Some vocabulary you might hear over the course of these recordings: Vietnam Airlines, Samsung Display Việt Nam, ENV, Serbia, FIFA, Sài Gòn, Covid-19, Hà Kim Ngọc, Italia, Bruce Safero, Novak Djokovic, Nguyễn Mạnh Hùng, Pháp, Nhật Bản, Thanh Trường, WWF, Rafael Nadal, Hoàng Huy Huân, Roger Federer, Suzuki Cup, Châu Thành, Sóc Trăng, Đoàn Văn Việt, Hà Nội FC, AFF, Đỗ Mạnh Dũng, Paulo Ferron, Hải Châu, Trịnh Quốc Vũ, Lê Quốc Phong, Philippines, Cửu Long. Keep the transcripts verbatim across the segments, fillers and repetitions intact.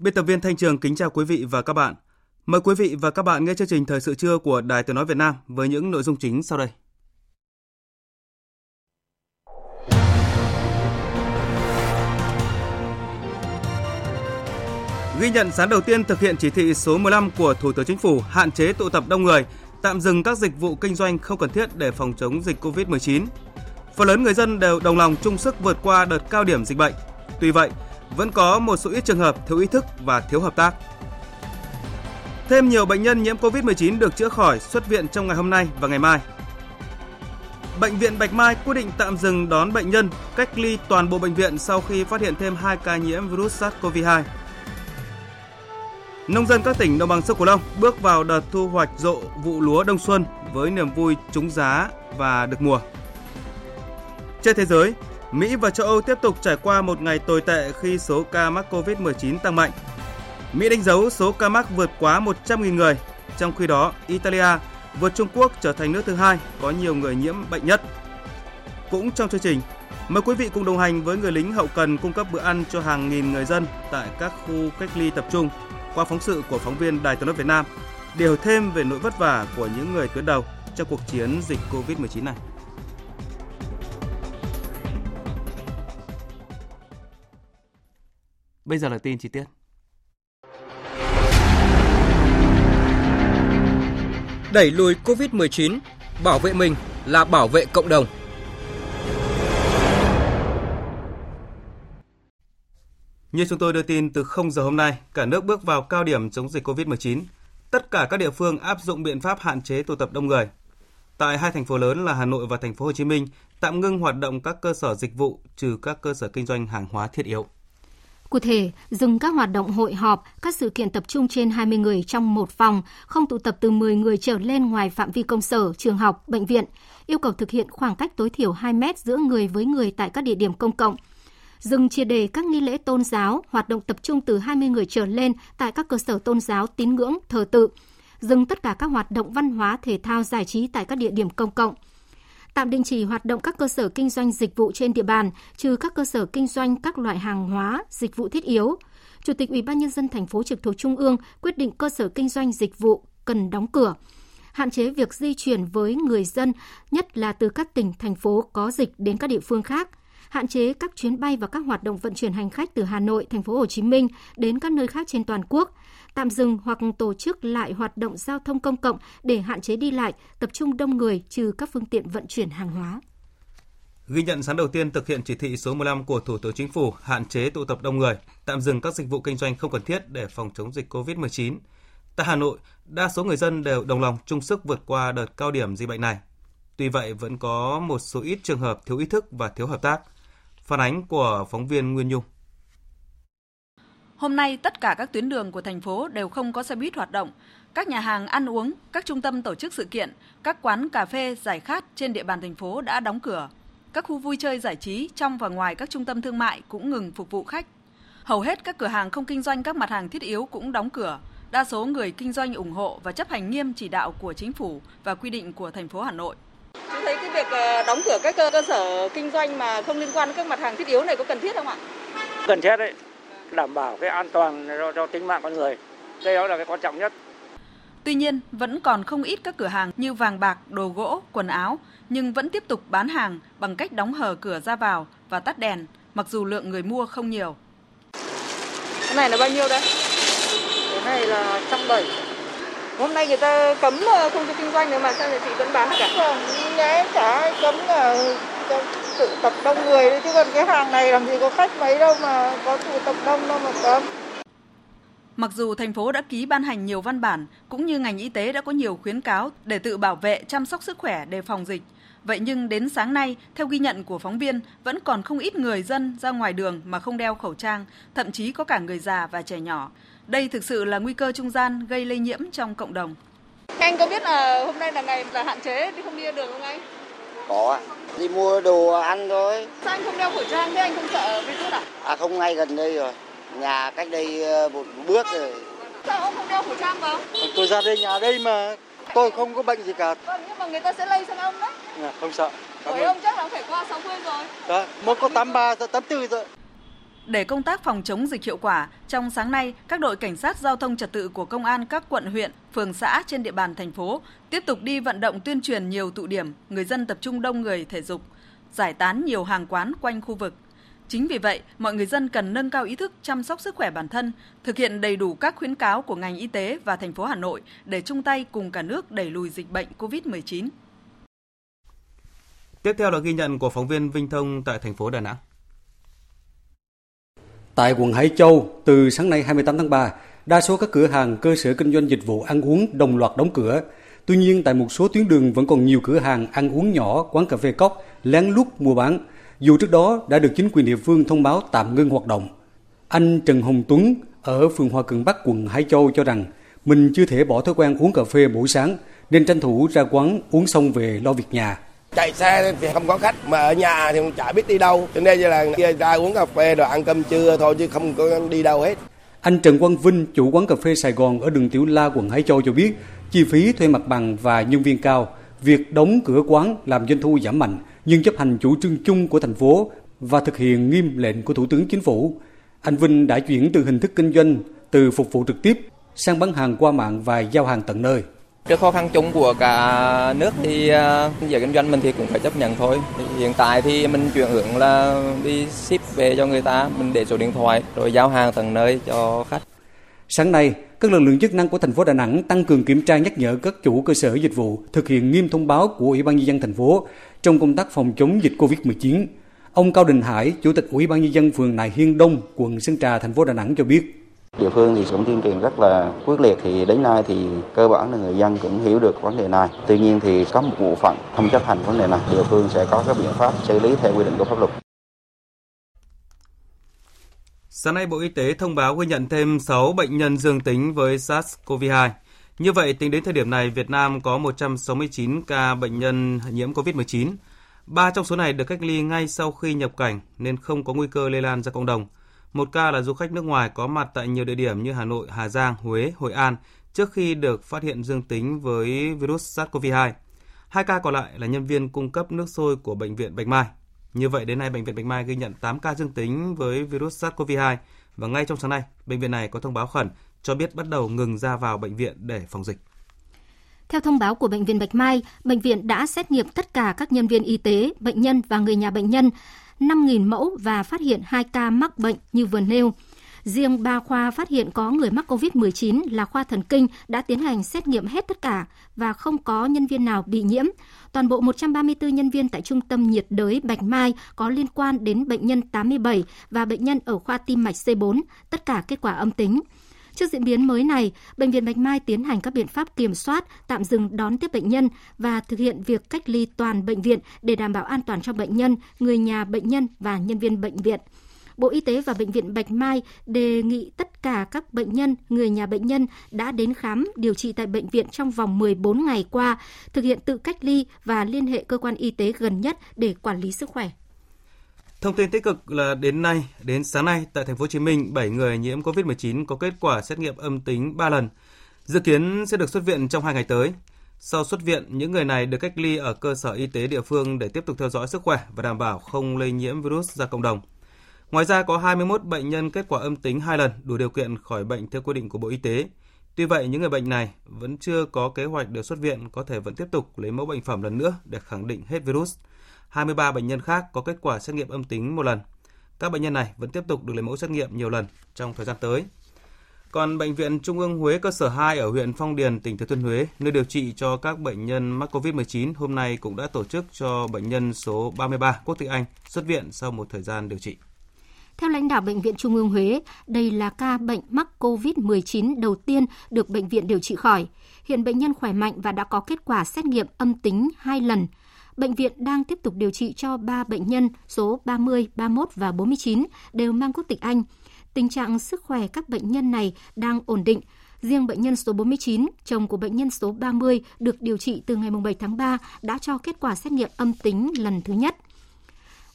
Biên tập viên Thanh Trường kính chào quý vị và các bạn. Mời quý vị và các bạn nghe chương trình Thời sự trưa của Đài Tiếng nói Việt Nam với những nội dung chính sau đây. Ghi nhận sáng đầu tiên thực hiện chỉ thị số mười lăm của Thủ tướng Chính phủ hạn chế tụ tập đông người, tạm dừng các dịch vụ kinh doanh không cần thiết để phòng chống dịch covid mười chín. Phần lớn người dân đều đồng lòng chung sức vượt qua đợt cao điểm dịch bệnh. Tuy vậy, vẫn có một số ít trường hợp thiếu ý thức và thiếu hợp tác. Thêm nhiều bệnh nhân nhiễm covid mười chín được chữa khỏi xuất viện trong ngày hôm nay và ngày mai. Bệnh viện Bạch Mai quyết định tạm dừng đón bệnh nhân, cách ly toàn bộ bệnh viện sau khi phát hiện thêm hai ca nhiễm virus SARS-xê o vê hai. Nông dân các tỉnh đồng bằng sông Cửu Long bước vào đợt thu hoạch rộ vụ lúa đông xuân với niềm vui trúng giá và được mùa. Trên thế giới, Mỹ và châu Âu tiếp tục trải qua một ngày tồi tệ khi số ca mắc covid mười chín tăng mạnh. Mỹ đánh dấu số ca mắc vượt quá một trăm nghìn người, trong khi đó Italia vượt Trung Quốc trở thành nước thứ hai có nhiều người nhiễm bệnh nhất. Cũng trong chương trình, mời quý vị cùng đồng hành với người lính hậu cần cung cấp bữa ăn cho hàng nghìn người dân tại các khu cách ly tập trung qua phóng sự của phóng viên Đài Tiếng nói Việt Nam để hiểu thêm về nỗi vất vả của những người tuyến đầu trong cuộc chiến dịch covid mười chín này. Bây giờ là tin chi tiết. Đẩy lùi covid mười chín, bảo vệ mình là bảo vệ cộng đồng. Như chúng tôi đưa tin từ không giờ hôm nay, cả nước bước vào cao điểm chống dịch covid mười chín. Tất cả các địa phương áp dụng biện pháp hạn chế tụ tập đông người. Tại hai thành phố lớn là Hà Nội và Thành phố Hồ Chí Minh, tạm ngưng hoạt động các cơ sở dịch vụ trừ các cơ sở kinh doanh hàng hóa thiết yếu. Cụ thể, dừng các hoạt động hội họp, các sự kiện tập trung trên hai mươi người trong một phòng, không tụ tập từ mười người trở lên ngoài phạm vi công sở, trường học, bệnh viện, yêu cầu thực hiện khoảng cách tối thiểu hai mét giữa người với người tại các địa điểm công cộng. Dừng triệt để các nghi lễ tôn giáo, hoạt động tập trung từ hai mươi người trở lên tại các cơ sở tôn giáo, tín ngưỡng, thờ tự. Dừng tất cả các hoạt động văn hóa, thể thao, giải trí tại các địa điểm công cộng. Tạm đình chỉ hoạt động các cơ sở kinh doanh dịch vụ trên địa bàn, trừ các cơ sở kinh doanh các loại hàng hóa, dịch vụ thiết yếu. Chủ tịch Ủy ban nhân dân thành phố trực thuộc Trung ương quyết định cơ sở kinh doanh dịch vụ cần đóng cửa. Hạn chế việc di chuyển với người dân, nhất là từ các tỉnh thành phố có dịch đến các địa phương khác. Hạn chế các chuyến bay và các hoạt động vận chuyển hành khách từ Hà Nội, Thành phố Hồ Chí Minh đến các nơi khác trên toàn quốc. Tạm dừng hoặc tổ chức lại hoạt động giao thông công cộng để hạn chế đi lại, tập trung đông người trừ các phương tiện vận chuyển hàng hóa. Ghi nhận sáng đầu tiên thực hiện chỉ thị số mười lăm của Thủ tướng Chính phủ hạn chế tụ tập đông người, tạm dừng các dịch vụ kinh doanh không cần thiết để phòng chống dịch covid mười chín. Tại Hà Nội, đa số người dân đều đồng lòng chung sức vượt qua đợt cao điểm dịch bệnh này. Tuy vậy, vẫn có một số ít trường hợp thiếu ý thức và thiếu hợp tác. Phản ánh của phóng viên Nguyên Nhung. Hôm nay, tất cả các tuyến đường của thành phố đều không có xe buýt hoạt động. Các nhà hàng ăn uống, các trung tâm tổ chức sự kiện, các quán cà phê, giải khát trên địa bàn thành phố đã đóng cửa. Các khu vui chơi giải trí trong và ngoài các trung tâm thương mại cũng ngừng phục vụ khách. Hầu hết các cửa hàng không kinh doanh các mặt hàng thiết yếu cũng đóng cửa. Đa số người kinh doanh ủng hộ và chấp hành nghiêm chỉ đạo của chính phủ và quy định của thành phố Hà Nội. Chúng thấy cái việc đóng cửa các cơ sở kinh doanh mà không liên quan đến các mặt hàng thiết yếu này có cần thiết không ạ? Cần thiết đấy. Đảm bảo cái an toàn cho, cho tính mạng con người. Đây đó là cái quan trọng nhất. Tuy nhiên, vẫn còn không ít các cửa hàng như vàng bạc, đồ gỗ, quần áo, nhưng vẫn tiếp tục bán hàng bằng cách đóng hờ cửa ra vào và tắt đèn, mặc dù lượng người mua không nhiều. Cái này là bao nhiêu đấy? Cái này là một trăm bảy mươi. Hôm nay người ta cấm không cho kinh doanh nữa mà sao nhà chị vẫn bán cả? Không, lẽ cả cấm là tụ tập đông người đấy. Chứ còn cái hàng này làm gì có khách mấy đâu mà có tụ tập đông đâu mà cấm. Mặc dù thành phố đã ký ban hành nhiều văn bản, cũng như ngành y tế đã có nhiều khuyến cáo để tự bảo vệ, chăm sóc sức khỏe, đề phòng dịch. Vậy nhưng đến sáng nay, theo ghi nhận của phóng viên, vẫn còn không ít người dân ra ngoài đường mà không đeo khẩu trang, thậm chí có cả người già và trẻ nhỏ. Đây thực sự là nguy cơ trung gian gây lây nhiễm trong cộng đồng. Anh có biết là hôm nay là ngày là hạn chế thì không đi ra đường không anh? Có, đi mua đồ ăn thôi. Sao anh không đeo khẩu trang thế, anh không sợ virus à? À không, ngay gần đây rồi. Nhà cách đây một bước rồi. Sao ông không đeo khẩu trang vào? Tôi ra đây nhà đây mà, tôi không có bệnh gì cả. Vâng, nhưng mà người ta sẽ lây sang ông đấy. À, không sợ. Với ông chắc là phải qua sáu mươi rồi. Đó, mới có tám ba, tám tư rồi. Để công tác phòng chống dịch hiệu quả, trong sáng nay, các đội cảnh sát giao thông trật tự của công an các quận huyện, phường xã trên địa bàn thành phố tiếp tục đi vận động tuyên truyền nhiều tụ điểm, người dân tập trung đông người thể dục, giải tán nhiều hàng quán quanh khu vực. Chính vì vậy, mọi người dân cần nâng cao ý thức chăm sóc sức khỏe bản thân, thực hiện đầy đủ các khuyến cáo của ngành y tế và thành phố Hà Nội để chung tay cùng cả nước đẩy lùi dịch bệnh covid mười chín. Tiếp theo là ghi nhận của phóng viên Vinh Thông tại thành phố Đà Nẵng. Tại quận Hải Châu, từ sáng nay hai mươi tám tháng ba, đa số các cửa hàng, cơ sở kinh doanh dịch vụ ăn uống đồng loạt đóng cửa. Tuy nhiên, tại một số tuyến đường vẫn còn nhiều cửa hàng ăn uống nhỏ, quán cà phê cóc lén lút mua bán, dù trước đó đã được chính quyền địa phương thông báo tạm ngưng hoạt động. Anh Trần Hồng Tuấn ở phường Hòa Cường Bắc, quận Hải Châu cho rằng mình chưa thể bỏ thói quen uống cà phê buổi sáng nên tranh thủ ra quán uống xong về lo việc nhà. Chạy xe thì không có khách, mà ở nhà thì chả biết đi đâu, cho nên là ra uống cà phê rồi ăn cơm trưa thôi chứ không có đi đâu hết. Anh Trần Quang Vinh, chủ quán cà phê Sài Gòn ở đường Tiểu La, quận Hải Châu cho biết chi phí thuê mặt bằng và nhân viên cao, việc đóng cửa quán làm doanh thu giảm mạnh, nhưng chấp hành chủ trương chung của thành phố và thực hiện nghiêm lệnh của Thủ tướng Chính phủ. Anh Vinh đã chuyển từ hình thức kinh doanh từ phục vụ trực tiếp sang bán hàng qua mạng và giao hàng tận nơi. Trước khó khăn chung của cả nước thì giờ kinh doanh mình thì cũng phải chấp nhận thôi. Hiện tại thì mình chuyển hướng là đi ship về cho người ta, mình để số điện thoại rồi giao hàng tận nơi cho khách. Sáng nay, các lực lượng chức năng của thành phố Đà Nẵng tăng cường kiểm tra, nhắc nhở các chủ cơ sở dịch vụ thực hiện nghiêm thông báo của Ủy ban Nhân dân thành phố trong công tác phòng chống dịch covid mười chín. Ông Cao Đình Hải, Chủ tịch Ủy ban Nhân dân phường Nại Hiên Đông, quận Sơn Trà, thành phố Đà Nẵng cho biết. Địa phương thì cũng tuyên truyền rất là quyết liệt, thì đến nay thì cơ bản là người dân cũng hiểu được vấn đề này. Tuy nhiên thì có một bộ phận không chấp hành vấn đề này, địa phương sẽ có các biện pháp xử lý theo quy định của pháp luật. Sáng nay, Bộ Y tế thông báo ghi nhận thêm sáu bệnh nhân dương tính với SARS-xê o vê hai. Như vậy, tính đến thời điểm này, Việt Nam có một trăm sáu mươi chín ca bệnh nhân nhiễm covid mười chín. Ba trong số này được cách ly ngay sau khi nhập cảnh nên không có nguy cơ lây lan ra cộng đồng. Một ca là du khách nước ngoài có mặt tại nhiều địa điểm như Hà Nội, Hà Giang, Huế, Hội An trước khi được phát hiện dương tính với virus SARS-xê o vê hai. Hai ca còn lại là nhân viên cung cấp nước sôi của Bệnh viện Bạch Mai. Như vậy, đến nay, Bệnh viện Bạch Mai ghi nhận tám ca dương tính với virus SARS-xê o vê hai và ngay trong sáng nay, bệnh viện này có thông báo khẩn cho biết bắt đầu ngừng ra vào bệnh viện để phòng dịch. Theo thông báo của Bệnh viện Bạch Mai, bệnh viện đã xét nghiệm tất cả các nhân viên y tế, bệnh nhân và người nhà bệnh nhân, năm nghìn mẫu và phát hiện hai ca mắc bệnh như vừa nêu. Riêng ba khoa phát hiện có người mắc covid mười chín là khoa thần kinh đã tiến hành xét nghiệm hết tất cả và không có nhân viên nào bị nhiễm. Toàn bộ một trăm ba mươi tư nhân viên tại Trung tâm nhiệt đới Bạch Mai có liên quan đến bệnh nhân tám mươi bảy và bệnh nhân ở khoa tim mạch xê bốn, tất cả kết quả âm tính. Trước diễn biến mới này, Bệnh viện Bạch Mai tiến hành các biện pháp kiểm soát, tạm dừng đón tiếp bệnh nhân và thực hiện việc cách ly toàn bệnh viện để đảm bảo an toàn cho bệnh nhân, người nhà bệnh nhân và nhân viên bệnh viện. Bộ Y tế và Bệnh viện Bạch Mai đề nghị tất cả các bệnh nhân, người nhà bệnh nhân đã đến khám, điều trị tại bệnh viện trong vòng mười bốn ngày qua, thực hiện tự cách ly và liên hệ cơ quan y tế gần nhất để quản lý sức khỏe. Thông tin tích cực là đến nay, đến sáng nay tại thành phố Hồ Chí Minh, bảy người nhiễm covid mười chín có kết quả xét nghiệm âm tính ba lần, dự kiến sẽ được xuất viện trong hai ngày tới. Sau xuất viện, những người này được cách ly ở cơ sở y tế địa phương để tiếp tục theo dõi sức khỏe và đảm bảo không lây nhiễm virus ra cộng đồng. Ngoài ra, có hai mươi mốt bệnh nhân kết quả âm tính hai lần đủ điều kiện khỏi bệnh theo quy định của Bộ Y tế. Tuy vậy, những người bệnh này vẫn chưa có kế hoạch được xuất viện, có thể vẫn tiếp tục lấy mẫu bệnh phẩm lần nữa để khẳng định hết virus. hai mươi ba bệnh nhân khác có kết quả xét nghiệm âm tính một lần. Các bệnh nhân này vẫn tiếp tục được lấy mẫu xét nghiệm nhiều lần trong thời gian tới. Còn Bệnh viện Trung ương Huế cơ sở hai ở huyện Phong Điền, tỉnh Thừa Thiên Huế, nơi điều trị cho các bệnh nhân mắc covid mười chín hôm nay cũng đã tổ chức cho bệnh nhân số ba mươi ba quốc tịch Anh xuất viện sau một thời gian điều trị. Theo lãnh đạo Bệnh viện Trung ương Huế, đây là ca bệnh mắc covid mười chín đầu tiên được bệnh viện điều trị khỏi. Hiện bệnh nhân khỏe mạnh và đã có kết quả xét nghiệm âm tính hai lần. Bệnh viện đang tiếp tục điều trị cho ba bệnh nhân số ba mươi, ba mươi mốt và bốn mươi chín đều mang quốc tịch Anh. Tình trạng sức khỏe các bệnh nhân này đang ổn định. Riêng bệnh nhân số bốn mươi chín, chồng của bệnh nhân số ba mươi được điều trị từ ngày bảy tháng ba đã cho kết quả xét nghiệm âm tính lần thứ nhất.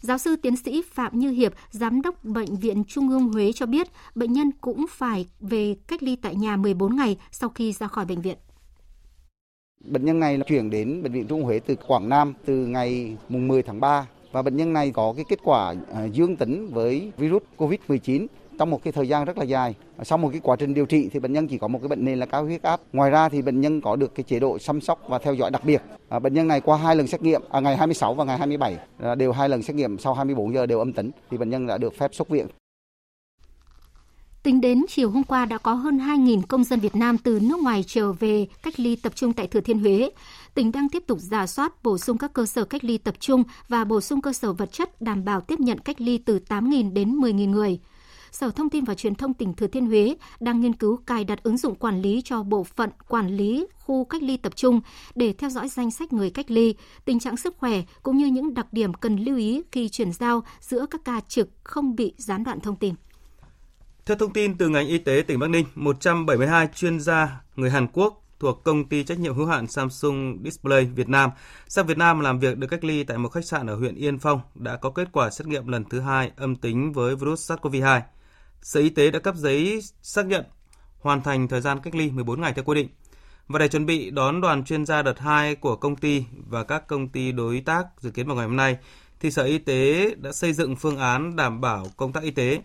Giáo sư tiến sĩ Phạm Như Hiệp, Giám đốc Bệnh viện Trung ương Huế cho biết bệnh nhân cũng phải về cách ly tại nhà mười bốn ngày sau khi ra khỏi bệnh viện. Bệnh nhân này chuyển đến Bệnh viện Trung ương Huế từ Quảng Nam từ ngày mười tháng ba và bệnh nhân này có cái kết quả dương tính với virus covid mười chín trong một cái thời gian rất là dài. Sau một cái quá trình điều trị thì bệnh nhân chỉ có một cái bệnh nền là cao huyết áp. Ngoài ra thì bệnh nhân có được cái chế độ chăm sóc và theo dõi đặc biệt. À, bệnh nhân này qua hai lần xét nghiệm à, ngày hai mươi sáu và ngày hai mươi bảy à, đều hai lần xét nghiệm sau hai mươi bốn giờ đều âm tính thì bệnh nhân đã được phép xuất viện. Tính đến chiều hôm qua đã có hơn hai nghìn công dân Việt Nam từ nước ngoài trở về cách ly tập trung tại Thừa Thiên Huế. Tỉnh đang tiếp tục rà soát, bổ sung các cơ sở cách ly tập trung và bổ sung cơ sở vật chất đảm bảo tiếp nhận cách ly từ tám nghìn đến mười nghìn người. Sở Thông tin và Truyền thông tỉnh Thừa Thiên Huế đang nghiên cứu cài đặt ứng dụng quản lý cho bộ phận quản lý khu cách ly tập trung để theo dõi danh sách người cách ly, tình trạng sức khỏe cũng như những đặc điểm cần lưu ý khi chuyển giao giữa các ca trực không bị gián đoạn thông tin. Theo thông tin từ ngành y tế tỉnh Bắc Ninh, một trăm bảy mươi hai chuyên gia người Hàn Quốc thuộc công ty trách nhiệm hữu hạn Samsung Display Việt Nam sang Việt Nam làm việc được cách ly tại một khách sạn ở huyện Yên Phong đã có kết quả xét nghiệm lần thứ hai âm tính với virus SARS-xê o vê hai. Sở Y tế đã cấp giấy xác nhận hoàn thành thời gian cách ly mười bốn ngày theo quy định. Và để chuẩn bị đón đoàn chuyên gia đợt hai của công ty và các công ty đối tác dự kiến vào ngày hôm nay, thì Sở Y tế đã xây dựng phương án đảm bảo công tác y tế.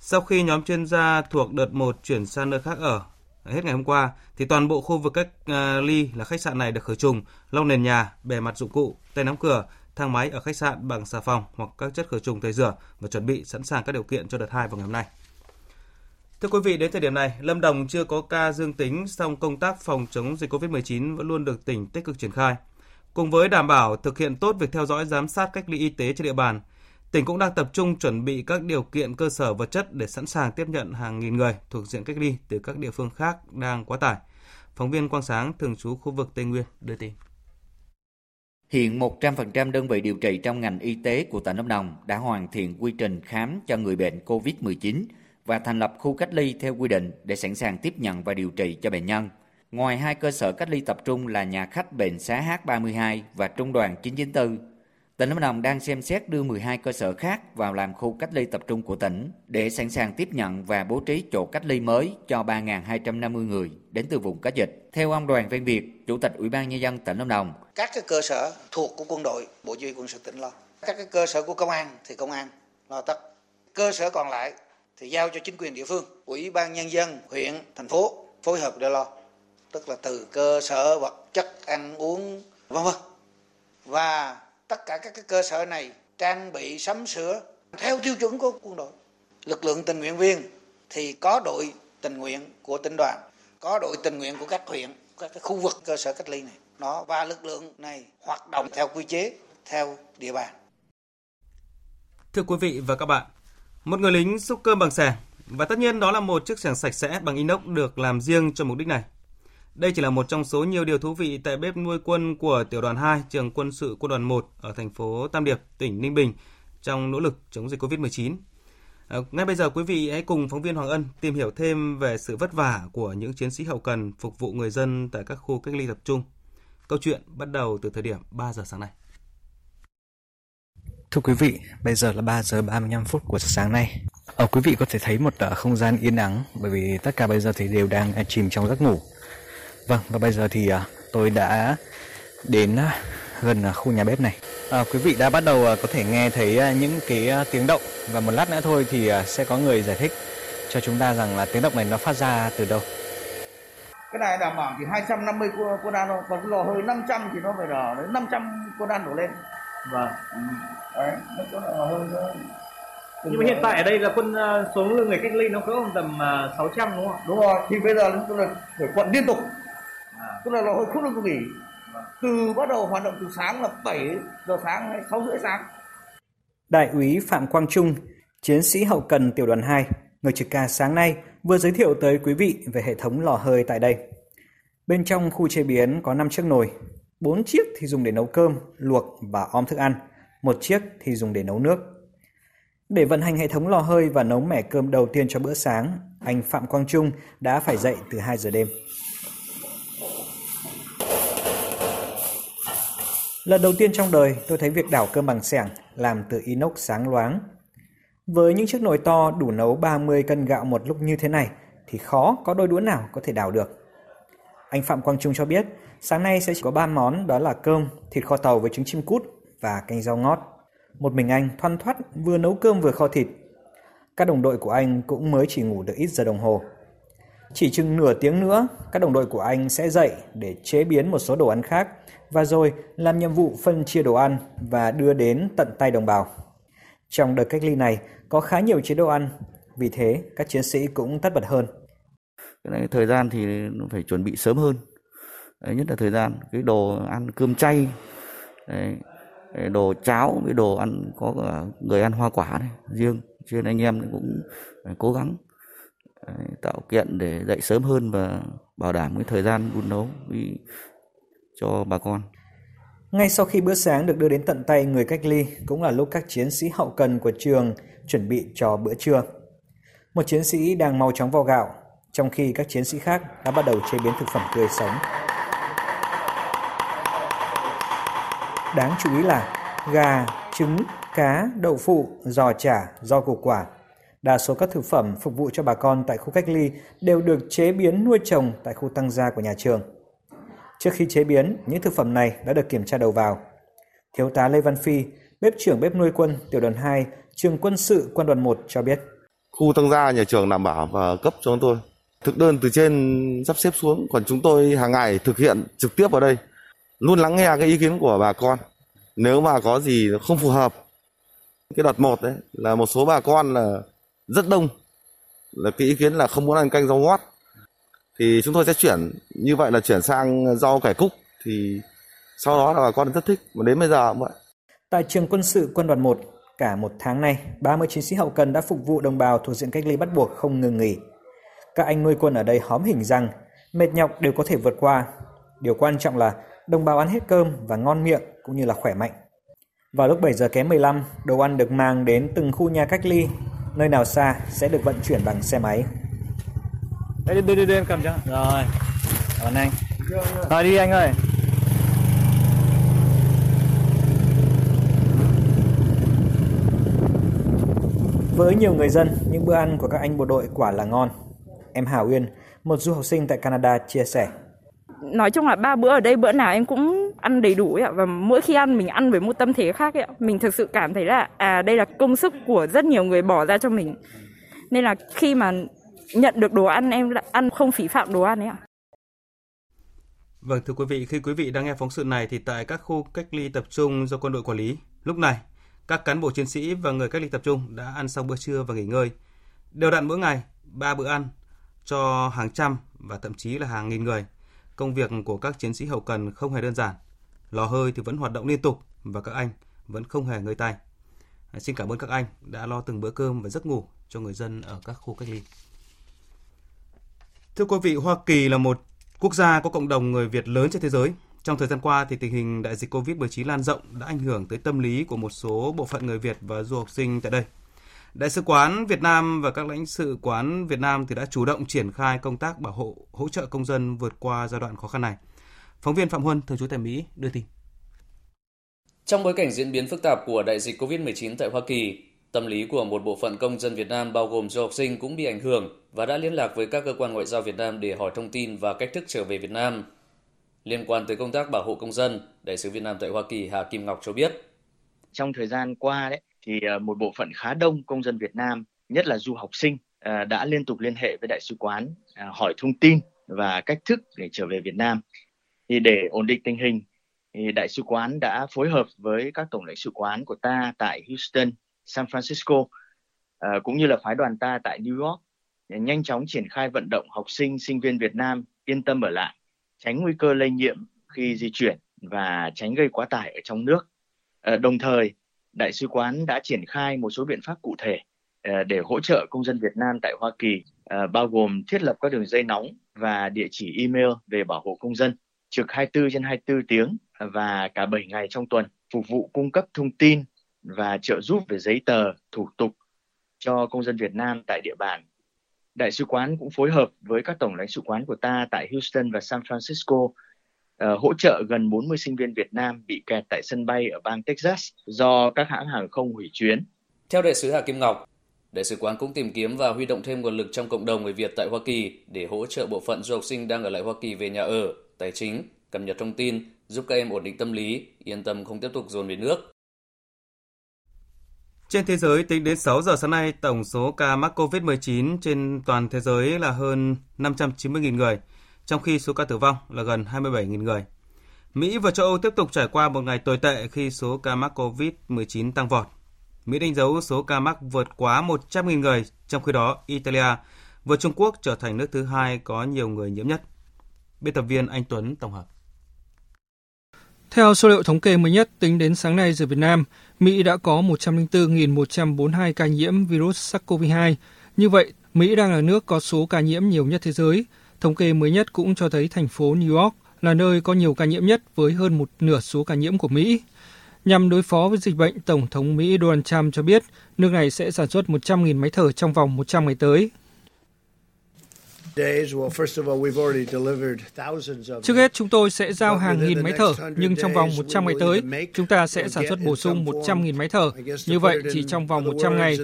Sau khi nhóm chuyên gia thuộc đợt một chuyển sang nơi khác ở hết ngày hôm qua, thì toàn bộ khu vực cách ly là khách sạn này được khử trùng, lau nền nhà, bề mặt dụng cụ, tay nắm cửa, thang máy ở khách sạn bằng xà phòng hoặc các chất khử trùng tẩy rửa và chuẩn bị sẵn sàng các điều kiện cho đợt hai vào ngày hôm nay. Thưa quý vị, đến thời điểm này, Lâm Đồng chưa có ca dương tính, song công tác phòng chống dịch covid mười chín vẫn luôn được tỉnh tích cực triển khai. Cùng với đảm bảo thực hiện tốt việc theo dõi giám sát cách ly y tế trên địa bàn, tỉnh cũng đang tập trung chuẩn bị các điều kiện cơ sở vật chất để sẵn sàng tiếp nhận hàng nghìn người thuộc diện cách ly từ các địa phương khác đang quá tải. Phóng viên Quang Sáng, thường trú khu vực Tây Nguyên, đưa tin. Hiện một trăm phần trăm đơn vị điều trị trong ngành y tế của tỉnh Lâm Đồng đã hoàn thiện quy trình khám cho người bệnh covid mười chín và thành lập khu cách ly theo quy định để sẵn sàng tiếp nhận và điều trị cho bệnh nhân. Ngoài hai cơ sở cách ly tập trung là nhà khách bệnh xá hát ba mươi hai và trung đoàn chín chín tư, tỉnh Lâm Đồng đang xem xét đưa mười hai cơ sở khác vào làm khu cách ly tập trung của tỉnh để sẵn sàng tiếp nhận và bố trí chỗ cách ly mới cho ba nghìn hai trăm năm mươi người đến từ vùng có dịch. Theo ông Đoàn Văn Việt, Chủ tịch Ủy ban Nhân dân tỉnh Lâm Đồng, các cái cơ sở thuộc của quân đội, Bộ Chỉ huy Quân sự tỉnh lo. Các cái cơ sở của công an thì công an lo tất. Cơ sở còn lại thì giao cho chính quyền địa phương, Ủy ban Nhân dân, huyện, thành phố phối hợp để lo. Tức là từ cơ sở vật chất, ăn uống, vân vân. Và tất cả các cái cơ sở này trang bị sắm sửa theo tiêu chuẩn của quân đội. Lực lượng tình nguyện viên thì có đội tình nguyện của tỉnh đoàn, có đội tình nguyện của các huyện, các cái khu vực cơ sở cách ly này. Đó, và lực lượng này hoạt động theo quy chế, theo địa bàn. Thưa quý vị và các bạn, một người lính xúc cơm bằng xẻng và tất nhiên đó là một chiếc xẻng sạch sẽ bằng inox được làm riêng cho mục đích này. Đây chỉ là một trong số nhiều điều thú vị tại bếp nuôi quân của Tiểu đoàn hai Trường Quân sự Quân đoàn một ở thành phố Tam Điệp, tỉnh Ninh Bình trong nỗ lực chống dịch covid mười chín. À, ngay bây giờ quý vị hãy cùng phóng viên Hoàng Ân tìm hiểu thêm về sự vất vả của những chiến sĩ hậu cần phục vụ người dân tại các khu cách ly tập trung. Câu chuyện bắt đầu từ thời điểm ba giờ sáng nay. Thưa quý vị, bây giờ là ba giờ ba mươi lăm phút của sáng nay. Ở quý vị có thể thấy một không gian yên ắng bởi vì tất cả bây giờ thì đều đang chìm trong giấc ngủ. Vâng, và bây giờ thì tôi đã đến gần khu nhà bếp này. À, quý vị đã bắt đầu có thể nghe thấy những cái tiếng động và một lát nữa thôi thì sẽ có người giải thích cho chúng ta rằng là tiếng động này nó phát ra từ đâu. Cái này đảm bảo chỉ hai trăm năm mươi con đan thôi, còn lò hơi năm trăm thì nó phải là năm trăm con đan đổ lên. Vâng, đấy, nó chỗ nào hơi Nhưng mà hiện tại ở đây là quân số lượng người cách ly nó cỡ tầm sáu trăm đúng không ạ? Đúng rồi, thì bây giờ chúng tôi là phải quận liên tục, tức là nó không được nghỉ. Từ bắt đầu hoạt động từ sáng là bảy giờ sáng hay sáu rưỡi sáng. Đại úy Phạm Quang Trung, chiến sĩ hậu cần tiểu đoàn hai, người trực ca sáng nay vừa giới thiệu tới quý vị về hệ thống lò hơi tại đây. Bên trong khu chế biến có năm chiếc nồi, bốn chiếc thì dùng để nấu cơm, luộc và om thức ăn, một chiếc thì dùng để nấu nước. Để vận hành hệ thống lò hơi và nấu mẻ cơm đầu tiên cho bữa sáng, anh Phạm Quang Trung đã phải dậy từ hai giờ đêm. Lần đầu tiên trong đời tôi thấy việc đảo cơm bằng xẻng làm từ inox sáng loáng. Với những chiếc nồi to đủ nấu ba mươi cân gạo một lúc như thế này thì khó có đôi đũa nào có thể đảo được. Anh Phạm Quang Trung cho biết sáng nay sẽ chỉ có ba món, đó là cơm, thịt kho tàu với trứng chim cút và canh rau ngót. Một mình anh thoăn thoắt vừa nấu cơm vừa kho thịt. Các đồng đội của anh cũng mới chỉ ngủ được ít giờ đồng hồ. Chỉ chừng nửa tiếng nữa, các đồng đội của anh sẽ dậy để chế biến một số đồ ăn khác và rồi làm nhiệm vụ phân chia đồ ăn và đưa đến tận tay đồng bào. Trong đợt cách ly này có khá nhiều chế độ ăn, vì thế các chiến sĩ cũng tất bật hơn. Cái này, thời gian thì phải chuẩn bị sớm hơn. Đấy, nhất là thời gian, cái đồ ăn cơm chay, đấy, đồ cháo, cái đồ ăn có người ăn hoa quả này, riêng, cho nên anh em cũng cố gắng đấy, tạo kiện để dậy sớm hơn và bảo đảm cái thời gian đun nấu cho bà con. Ngay sau khi bữa sáng được đưa đến tận tay người cách ly cũng là lúc các chiến sĩ hậu cần của trường chuẩn bị cho bữa trưa. Một chiến sĩ đang mau chóng vo gạo, trong khi các chiến sĩ khác đã bắt đầu chế biến thực phẩm tươi sống. Đáng chú ý là gà, trứng, cá, đậu phụ, giò chả, rau củ quả. Đa số các thực phẩm phục vụ cho bà con tại khu cách ly đều được chế biến nuôi trồng tại khu tăng gia của nhà trường. Trước khi chế biến, những thực phẩm này đã được kiểm tra đầu vào. Thiếu tá Lê Văn Phi, bếp trưởng bếp nuôi quân tiểu đoàn hai, trường quân sự quân đoàn một cho biết. Khu tăng gia nhà trường đảm bảo và cấp cho chúng tôi. Thực đơn từ trên sắp xếp xuống, còn chúng tôi hàng ngày thực hiện trực tiếp ở đây. Luôn lắng nghe cái ý kiến của bà con. Nếu mà có gì không phù hợp, cái đợt một đấy là một số bà con là rất đông, là cái ý kiến là không muốn ăn canh rau ngót, thì chúng tôi sẽ chuyển, như vậy là chuyển sang rau cải cúc, thì sau đó là bà con rất thích, mà đến bây giờ cũng vậy. Tại trường quân sự quân đoàn một, cả một tháng nay, ba mươi chiến sĩ hậu cần đã phục vụ đồng bào thuộc diện cách ly bắt buộc không ngừng nghỉ. Các anh nuôi quân ở đây hóm hỉnh rằng mệt nhọc đều có thể vượt qua. Điều quan trọng là đồng bào ăn hết cơm và ngon miệng cũng như là khỏe mạnh. Vào lúc bảy giờ kém mười lăm, đồ ăn được mang đến từng khu nhà cách ly, nơi nào xa sẽ được vận chuyển bằng xe máy. Đây, đi, đi, đi, em cầm cho. Rồi, cảm ơn anh. Rồi đi anh ơi. Với nhiều người dân, những bữa ăn của các anh bộ đội quả là ngon. Em Hà Uyên, một du học sinh tại Canada chia sẻ. Nói chung là ba bữa ở đây, bữa nào em cũng ăn đầy đủ ấy ạ, và mỗi khi ăn mình ăn với một tâm thế khác ấy ạ. Mình thực sự cảm thấy là à đây là công sức của rất nhiều người bỏ ra cho mình. Nên là khi mà nhận được đồ ăn em đã ăn không phí phạm đồ ăn ấy ạ. Vâng thưa quý vị, khi quý vị đang nghe phóng sự này thì tại các khu cách ly tập trung do quân đội quản lý, lúc này các cán bộ chiến sĩ và người cách ly tập trung đã ăn xong bữa trưa và nghỉ ngơi. Đều đặn mỗi ngày ba bữa ăn cho hàng trăm và thậm chí là hàng nghìn người. Công việc của các chiến sĩ hậu cần không hề đơn giản. Lò hơi thì vẫn hoạt động liên tục và các anh vẫn không hề ngơi tay. Xin cảm ơn các anh đã lo từng bữa cơm và giấc ngủ cho người dân ở các khu cách ly. Thưa quý vị, Hoa Kỳ là một quốc gia có cộng đồng người Việt lớn trên thế giới. Trong thời gian qua, thì tình hình đại dịch covid mười chín lan rộng đã ảnh hưởng tới tâm lý của một số bộ phận người Việt và du học sinh tại đây. Đại sứ quán Việt Nam và các lãnh sự quán Việt Nam thì đã chủ động triển khai công tác bảo hộ, hỗ trợ công dân vượt qua giai đoạn khó khăn này. Phóng viên Phạm Huân, thường trú tại Mỹ, đưa tin. Trong bối cảnh diễn biến phức tạp của đại dịch covid mười chín tại Hoa Kỳ, tâm lý của một bộ phận công dân Việt Nam bao gồm du học sinh cũng bị ảnh hưởng và đã liên lạc với các cơ quan ngoại giao Việt Nam để hỏi thông tin và cách thức trở về Việt Nam. Liên quan tới công tác bảo hộ công dân, Đại sứ Việt Nam tại Hoa Kỳ Hà Kim Ngọc cho biết. Trong thời gian qua đấy, thì một bộ phận khá đông công dân Việt Nam, nhất là du học sinh, đã liên tục liên hệ với Đại sứ quán hỏi thông tin và cách thức để trở về Việt Nam. Thì để ổn định tình hình, thì Đại sứ quán đã phối hợp với các tổng lãnh sự quán của ta tại Houston, San Francisco uh, cũng như là phái đoàn ta tại New York nhanh chóng triển khai vận động học sinh, sinh viên Việt Nam yên tâm ở lại, tránh nguy cơ lây nhiễm khi di chuyển và tránh gây quá tải ở trong nước. Uh, đồng thời, Đại sứ quán đã triển khai một số biện pháp cụ thể uh, để hỗ trợ công dân Việt Nam tại Hoa Kỳ, uh, bao gồm thiết lập các đường dây nóng và địa chỉ email về bảo hộ công dân, trực hai mươi tư trên hai mươi tư tiếng và cả bảy ngày trong tuần, phục vụ cung cấp thông tin và trợ giúp về giấy tờ, thủ tục cho công dân Việt Nam tại địa bàn. Đại sứ quán cũng phối hợp với các tổng lãnh sự quán của ta tại Houston và San Francisco uh, hỗ trợ gần bốn mươi sinh viên Việt Nam bị kẹt tại sân bay ở bang Texas do các hãng hàng không hủy chuyến. Theo đại sứ Hà Kim Ngọc, Đại sứ quán cũng tìm kiếm và huy động thêm nguồn lực trong cộng đồng người Việt tại Hoa Kỳ để hỗ trợ bộ phận du học sinh đang ở lại Hoa Kỳ về nhà ở, tài chính, cập nhật thông tin, giúp các em ổn định tâm lý, yên tâm không tiếp tục dồn về nước. Trên thế giới, tính đến sáu giờ sáng nay, tổng số ca mắc covid mười chín trên toàn thế giới là hơn năm trăm chín mươi nghìn người, trong khi số ca tử vong là gần hai mươi bảy nghìn người. Mỹ và châu Âu tiếp tục trải qua một ngày tồi tệ khi số ca mắc covid mười chín tăng vọt. Mỹ đánh dấu số ca mắc vượt quá một trăm nghìn người, trong khi đó Italia vượt Trung Quốc trở thành nước thứ hai có nhiều người nhiễm nhất. Biên tập viên Anh Tuấn tổng hợp. Theo số liệu thống kê mới nhất, tính đến sáng nay giờ Việt Nam, Mỹ đã có một trăm lẻ bốn nghìn một trăm bốn mươi hai ca nhiễm virus SARS-xê o vê hai. Như vậy, Mỹ đang là nước có số ca nhiễm nhiều nhất thế giới. Thống kê mới nhất cũng cho thấy thành phố New York là nơi có nhiều ca nhiễm nhất với hơn một nửa số ca nhiễm của Mỹ. Nhằm đối phó với dịch bệnh, Tổng thống Mỹ Donald Trump cho biết nước này sẽ sản xuất một trăm nghìn máy thở trong vòng một trăm ngày tới. Trước hết, chúng tôi sẽ giao hàng nghìn máy thở, nhưng trong vòng một trăm ngày tới, chúng ta sẽ sản xuất bổ sung một trăm nghìn máy thở. Như vậy, chỉ trong vòng một trăm ngày,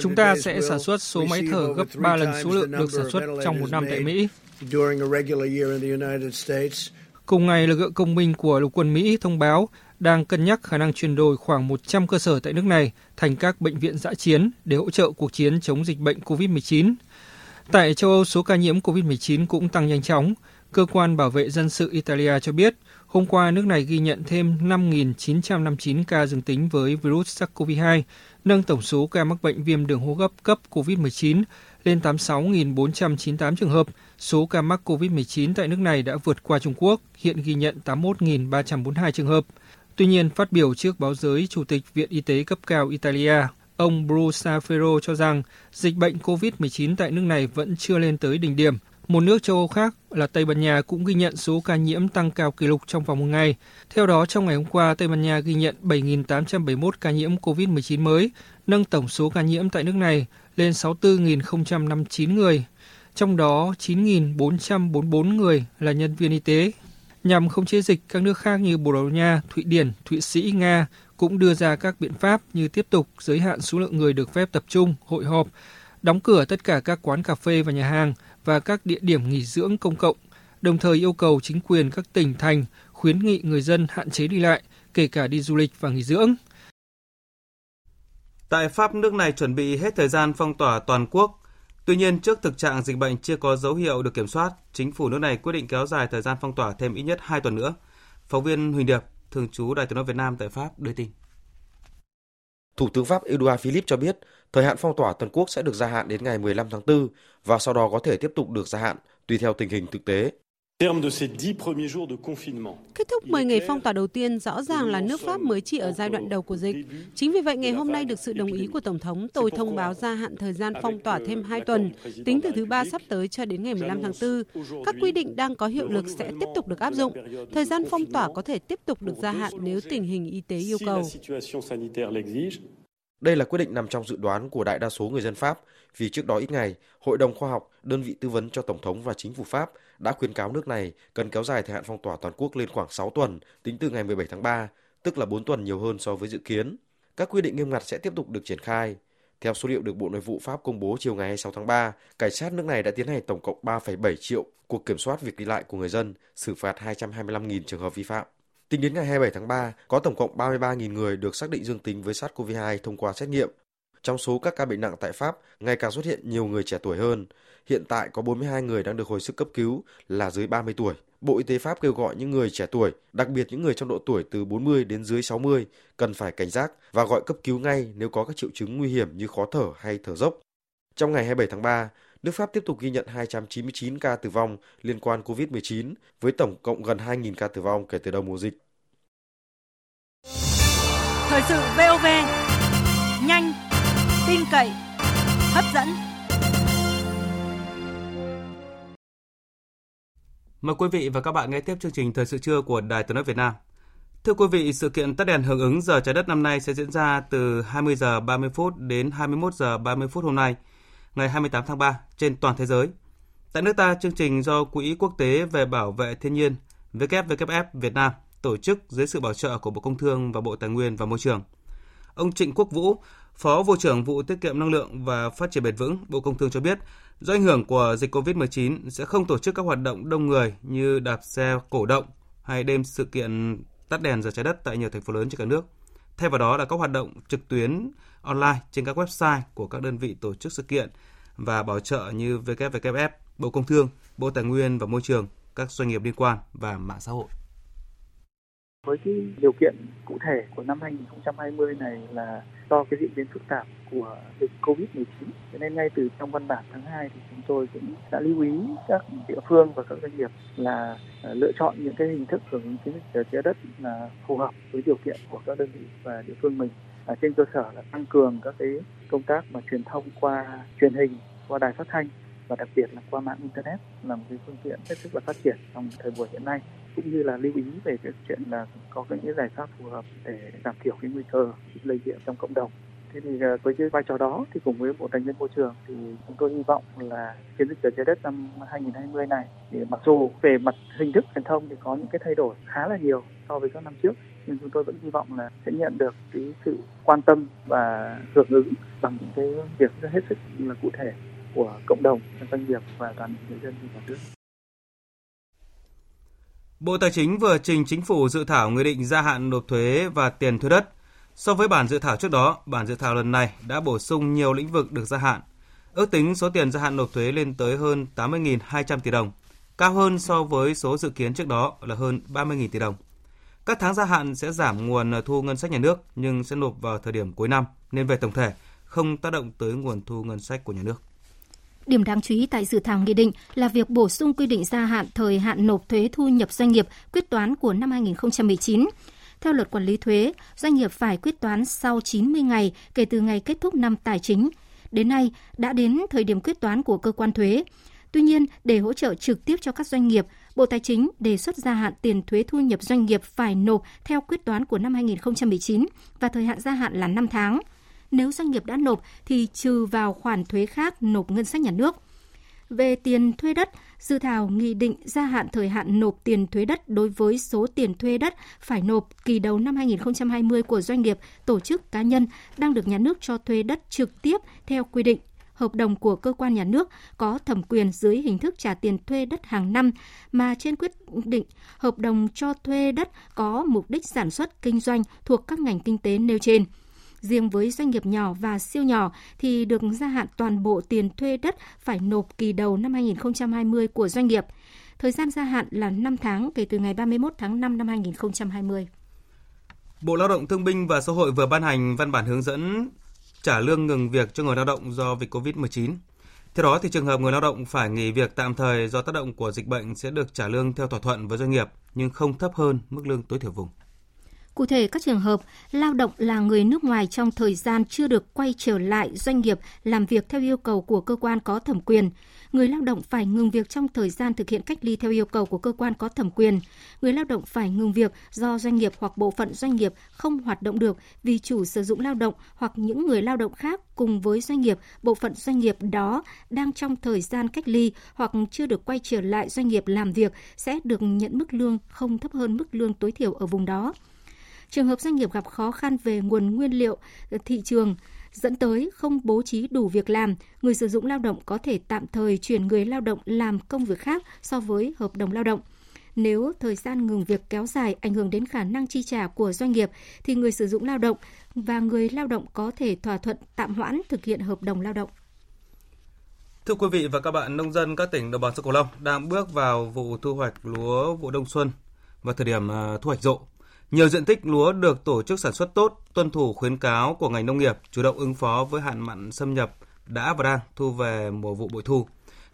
chúng ta sẽ sản xuất số máy thở gấp ba lần số lượng được sản xuất trong một năm tại Mỹ. Cùng ngày, lực lượng công binh của lục quân Mỹ thông báo đang cân nhắc khả năng chuyển đổi khoảng một trăm cơ sở tại nước này thành các bệnh viện dã chiến để hỗ trợ cuộc chiến chống dịch bệnh covid mười chín. Tại châu Âu, số ca nhiễm covid mười chín cũng tăng nhanh chóng. Cơ quan bảo vệ dân sự Italia cho biết, hôm qua nước này ghi nhận thêm năm nghìn chín trăm năm mươi chín ca dương tính với virus SARS-xê o vê hai, nâng tổng số ca mắc bệnh viêm đường hô hấp cấp covid mười chín lên tám mươi sáu nghìn bốn trăm chín mươi tám trường hợp. Số ca mắc covid mười chín tại nước này đã vượt qua Trung Quốc, hiện ghi nhận tám mươi mốt nghìn ba trăm bốn mươi hai trường hợp. Tuy nhiên, phát biểu trước báo giới, Chủ tịch Viện Y tế cấp cao Italia, ông Bruce Safero cho rằng dịch bệnh covid mười chín tại nước này vẫn chưa lên tới đỉnh điểm. Một nước châu Âu khác là Tây Ban Nha cũng ghi nhận số ca nhiễm tăng cao kỷ lục trong vòng một ngày. Theo đó, trong ngày hôm qua, Tây Ban Nha ghi nhận bảy nghìn tám trăm bảy mươi mốt ca nhiễm covid mười chín mới, nâng tổng số ca nhiễm tại nước này lên sáu mươi tư nghìn không trăm năm mươi chín người, trong đó chín nghìn bốn trăm bốn mươi bốn người là nhân viên y tế. Nhằm khống chế dịch, các nước khác như Bồ Đào Nha, Thụy Điển, Thụy Sĩ, Nga cũng đưa ra các biện pháp như tiếp tục giới hạn số lượng người được phép tập trung, hội họp, đóng cửa tất cả các quán cà phê và nhà hàng và các địa điểm nghỉ dưỡng công cộng, đồng thời yêu cầu chính quyền các tỉnh, thành khuyến nghị người dân hạn chế đi lại, kể cả đi du lịch và nghỉ dưỡng. Tại Pháp, nước này chuẩn bị hết thời gian phong tỏa toàn quốc. Tuy nhiên, trước thực trạng dịch bệnh chưa có dấu hiệu được kiểm soát, chính phủ nước này quyết định kéo dài thời gian phong tỏa thêm ít nhất hai tuần nữa. Phóng viên Huỳnh Điệp, thường trú Đài Tiếng nói Việt Nam tại Pháp đưa tin. Thủ tướng Pháp Edouard Philippe cho biết, thời hạn phong tỏa toàn quốc sẽ được gia hạn đến ngày mười lăm tháng tư và sau đó có thể tiếp tục được gia hạn tùy theo tình hình thực tế. Kết thúc mười ngày phong tỏa đầu tiên, rõ ràng là nước Pháp mới chỉ ở giai đoạn đầu của dịch. Chính vì vậy, ngày hôm nay được sự đồng ý của Tổng thống, tôi thông báo gia hạn thời gian phong tỏa thêm hai tuần, tính từ thứ ba sắp tới cho đến ngày mười lăm tháng tư. Các quy định đang có hiệu lực sẽ tiếp tục được áp dụng. Thời gian phong tỏa có thể tiếp tục được gia hạn nếu tình hình y tế yêu cầu. Đây là quyết định nằm trong dự đoán của đại đa số người dân Pháp, vì trước đó ít ngày, Hội đồng khoa học, đơn vị tư vấn cho Tổng thống và chính phủ Pháp đã khuyến cáo nước này cần kéo dài thời hạn phong tỏa toàn quốc lên khoảng sáu tuần tính từ ngày mười bảy tháng ba, tức là bốn tuần nhiều hơn so với dự kiến. Các quy định nghiêm ngặt sẽ tiếp tục được triển khai. Theo số liệu được Bộ Nội vụ Pháp công bố chiều ngày hai mươi sáu tháng ba, cảnh sát nước này đã tiến hành tổng cộng ba phẩy bảy triệu cuộc kiểm soát việc đi lại của người dân, xử phạt hai trăm hai mươi lăm nghìn trường hợp vi phạm. Tính đến ngày hai mươi bảy tháng ba, có tổng cộng ba mươi ba nghìn người được xác định dương tính với SARS-xê o vê hai thông qua xét nghiệm. Trong số các ca bệnh nặng tại Pháp, ngày càng xuất hiện nhiều người trẻ tuổi hơn. Hiện tại có bốn mươi hai người đang được hồi sức cấp cứu là dưới ba mươi tuổi, Bộ Y tế Pháp kêu gọi những người trẻ tuổi, đặc biệt những người trong độ tuổi từ bốn mươi đến dưới sáu mươi, cần phải cảnh giác và gọi cấp cứu ngay nếu có các triệu chứng nguy hiểm như khó thở hay thở dốc. Trong ngày hai mươi bảy tháng ba, nước Pháp tiếp tục ghi nhận hai trăm chín mươi chín ca tử vong liên quan covid mười chín, với tổng cộng gần hai nghìn ca tử vong kể từ đầu mùa dịch. Thời sự vê o vê, nhanh, tin cậy, hấp dẫn. Mời quý vị và các bạn nghe tiếp chương trình Thời sự trưa của Đài Tiếng nói Việt Nam. Thưa quý vị, sự kiện tắt đèn hưởng ứng giờ trái đất năm nay sẽ diễn ra từ hai mươi giờ ba mươi phút đến hai mươi mốt giờ ba mươi phút hôm nay, ngày hai mươi tám tháng ba trên toàn thế giới. Tại nước ta, chương trình do Quỹ Quốc tế về Bảo vệ Thiên nhiên W W F Việt Nam tổ chức dưới sự bảo trợ của Bộ Công Thương và Bộ Tài nguyên và Môi trường. Ông Trịnh Quốc Vũ, Phó Vụ trưởng Vụ Tiết kiệm Năng lượng và Phát triển Bền vững, Bộ Công Thương cho biết, do ảnh hưởng của dịch covid mười chín sẽ không tổ chức các hoạt động đông người như đạp xe cổ động hay đêm sự kiện tắt đèn giờ trái đất tại nhiều thành phố lớn trên cả nước. Thay vào đó là các hoạt động trực tuyến online trên các website của các đơn vị tổ chức sự kiện và bảo trợ như W W F, Bộ Công Thương, Bộ Tài nguyên và Môi trường, các doanh nghiệp liên quan và mạng xã hội. Với cái điều kiện cụ thể của năm hai không hai không này là do cái diễn biến phức tạp của dịch covid mười chín, cho nên ngay từ trong văn bản tháng hai thì chúng tôi cũng đã lưu ý các địa phương và các doanh nghiệp là lựa chọn những cái hình thức hưởng ứng chiến dịch trái đất là phù hợp với điều kiện của các đơn vị và địa phương mình, à, trên cơ sở là tăng cường các cái công tác mà truyền thông qua truyền hình, qua đài phát thanh và đặc biệt là qua mạng internet là một cái phương tiện hết sức là phát triển trong thời buổi hiện nay, cũng như là lưu ý về cái chuyện là có những giải pháp phù hợp để giảm thiểu cái nguy cơ lây nhiễm trong cộng đồng. Thế thì với cái vai trò đó thì cùng với Bộ Tài nguyên Môi trường thì chúng tôi hy vọng là chiến dịch giờ trái đất năm hai không hai không này thì mặc dù về mặt hình thức truyền thông thì có những cái thay đổi khá là nhiều so với các năm trước, nhưng chúng tôi vẫn hy vọng là sẽ nhận được cái sự quan tâm và hưởng ứng bằng những cái việc hết sức là cụ thể của cộng đồng, doanh nghiệp và toàn người dân trên cả nước. Bộ Tài chính vừa trình Chính phủ dự thảo nghị định gia hạn nộp thuế và tiền thuê đất. So với bản dự thảo trước đó, bản dự thảo lần này đã bổ sung nhiều lĩnh vực được gia hạn. Ước tính số tiền gia hạn nộp thuế lên tới hơn tám mươi nghìn hai trăm tỷ đồng, cao hơn so với số dự kiến trước đó là hơn ba mươi nghìn tỷ đồng. Các tháng gia hạn sẽ giảm nguồn thu ngân sách nhà nước nhưng sẽ nộp vào thời điểm cuối năm nên về tổng thể không tác động tới nguồn thu ngân sách của nhà nước. Điểm đáng chú ý tại dự thảo nghị định là việc bổ sung quy định gia hạn thời hạn nộp thuế thu nhập doanh nghiệp quyết toán của năm hai không một chín. Theo Luật Quản lý thuế, doanh nghiệp phải quyết toán sau chín mươi ngày kể từ ngày kết thúc năm tài chính. Đến nay, đã đến thời điểm quyết toán của cơ quan thuế. Tuy nhiên, để hỗ trợ trực tiếp cho các doanh nghiệp, Bộ Tài chính đề xuất gia hạn tiền thuế thu nhập doanh nghiệp phải nộp theo quyết toán của năm hai không một chín và thời hạn gia hạn là năm tháng. Nếu doanh nghiệp đã nộp thì trừ vào khoản thuế khác nộp ngân sách nhà nước. Về tiền thuê đất, dự thảo nghị định gia hạn thời hạn nộp tiền thuế đất đối với số tiền thuê đất phải nộp kỳ đầu năm hai không hai không của doanh nghiệp, tổ chức, cá nhân đang được nhà nước cho thuê đất trực tiếp theo quy định. Hợp đồng của cơ quan nhà nước có thẩm quyền dưới hình thức trả tiền thuê đất hàng năm mà trên quyết định hợp đồng cho thuê đất có mục đích sản xuất, kinh doanh thuộc các ngành kinh tế nêu trên. Riêng với doanh nghiệp nhỏ và siêu nhỏ thì được gia hạn toàn bộ tiền thuê đất phải nộp kỳ đầu năm hai không hai không của doanh nghiệp. Thời gian gia hạn là năm tháng kể từ ngày ba mươi mốt tháng năm năm hai không hai không. Bộ Lao động Thương binh và Xã hội vừa ban hành văn bản hướng dẫn trả lương ngừng việc cho người lao động do dịch covid mười chín. Theo đó, thì trường hợp người lao động phải nghỉ việc tạm thời do tác động của dịch bệnh sẽ được trả lương theo thỏa thuận với doanh nghiệp nhưng không thấp hơn mức lương tối thiểu vùng. Cụ thể, các trường hợp lao động là người nước ngoài trong thời gian chưa được quay trở lại doanh nghiệp làm việc theo yêu cầu của cơ quan có thẩm quyền. Người lao động phải ngừng việc trong thời gian thực hiện cách ly theo yêu cầu của cơ quan có thẩm quyền. Người lao động phải ngừng việc do doanh nghiệp hoặc bộ phận doanh nghiệp không hoạt động được vì chủ sử dụng lao động hoặc những người lao động khác cùng với doanh nghiệp, bộ phận doanh nghiệp đó đang trong thời gian cách ly hoặc chưa được quay trở lại doanh nghiệp làm việc sẽ được nhận mức lương không thấp hơn mức lương tối thiểu ở vùng đó. Trường hợp doanh nghiệp gặp khó khăn về nguồn nguyên liệu, thị trường, dẫn tới không bố trí đủ việc làm, người sử dụng lao động có thể tạm thời chuyển người lao động làm công việc khác so với hợp đồng lao động. Nếu thời gian ngừng việc kéo dài ảnh hưởng đến khả năng chi trả của doanh nghiệp, thì người sử dụng lao động và người lao động có thể thỏa thuận tạm hoãn thực hiện hợp đồng lao động. Thưa quý vị và các bạn, nông dân các tỉnh đồng bằng sông Cửu Long đang bước vào vụ thu hoạch lúa vụ đông xuân và thời điểm thu hoạch rộ. Nhiều diện tích lúa được tổ chức sản xuất tốt, tuân thủ khuyến cáo của ngành nông nghiệp, chủ động ứng phó với hạn mặn xâm nhập đã và đang thu về mùa vụ bội thu.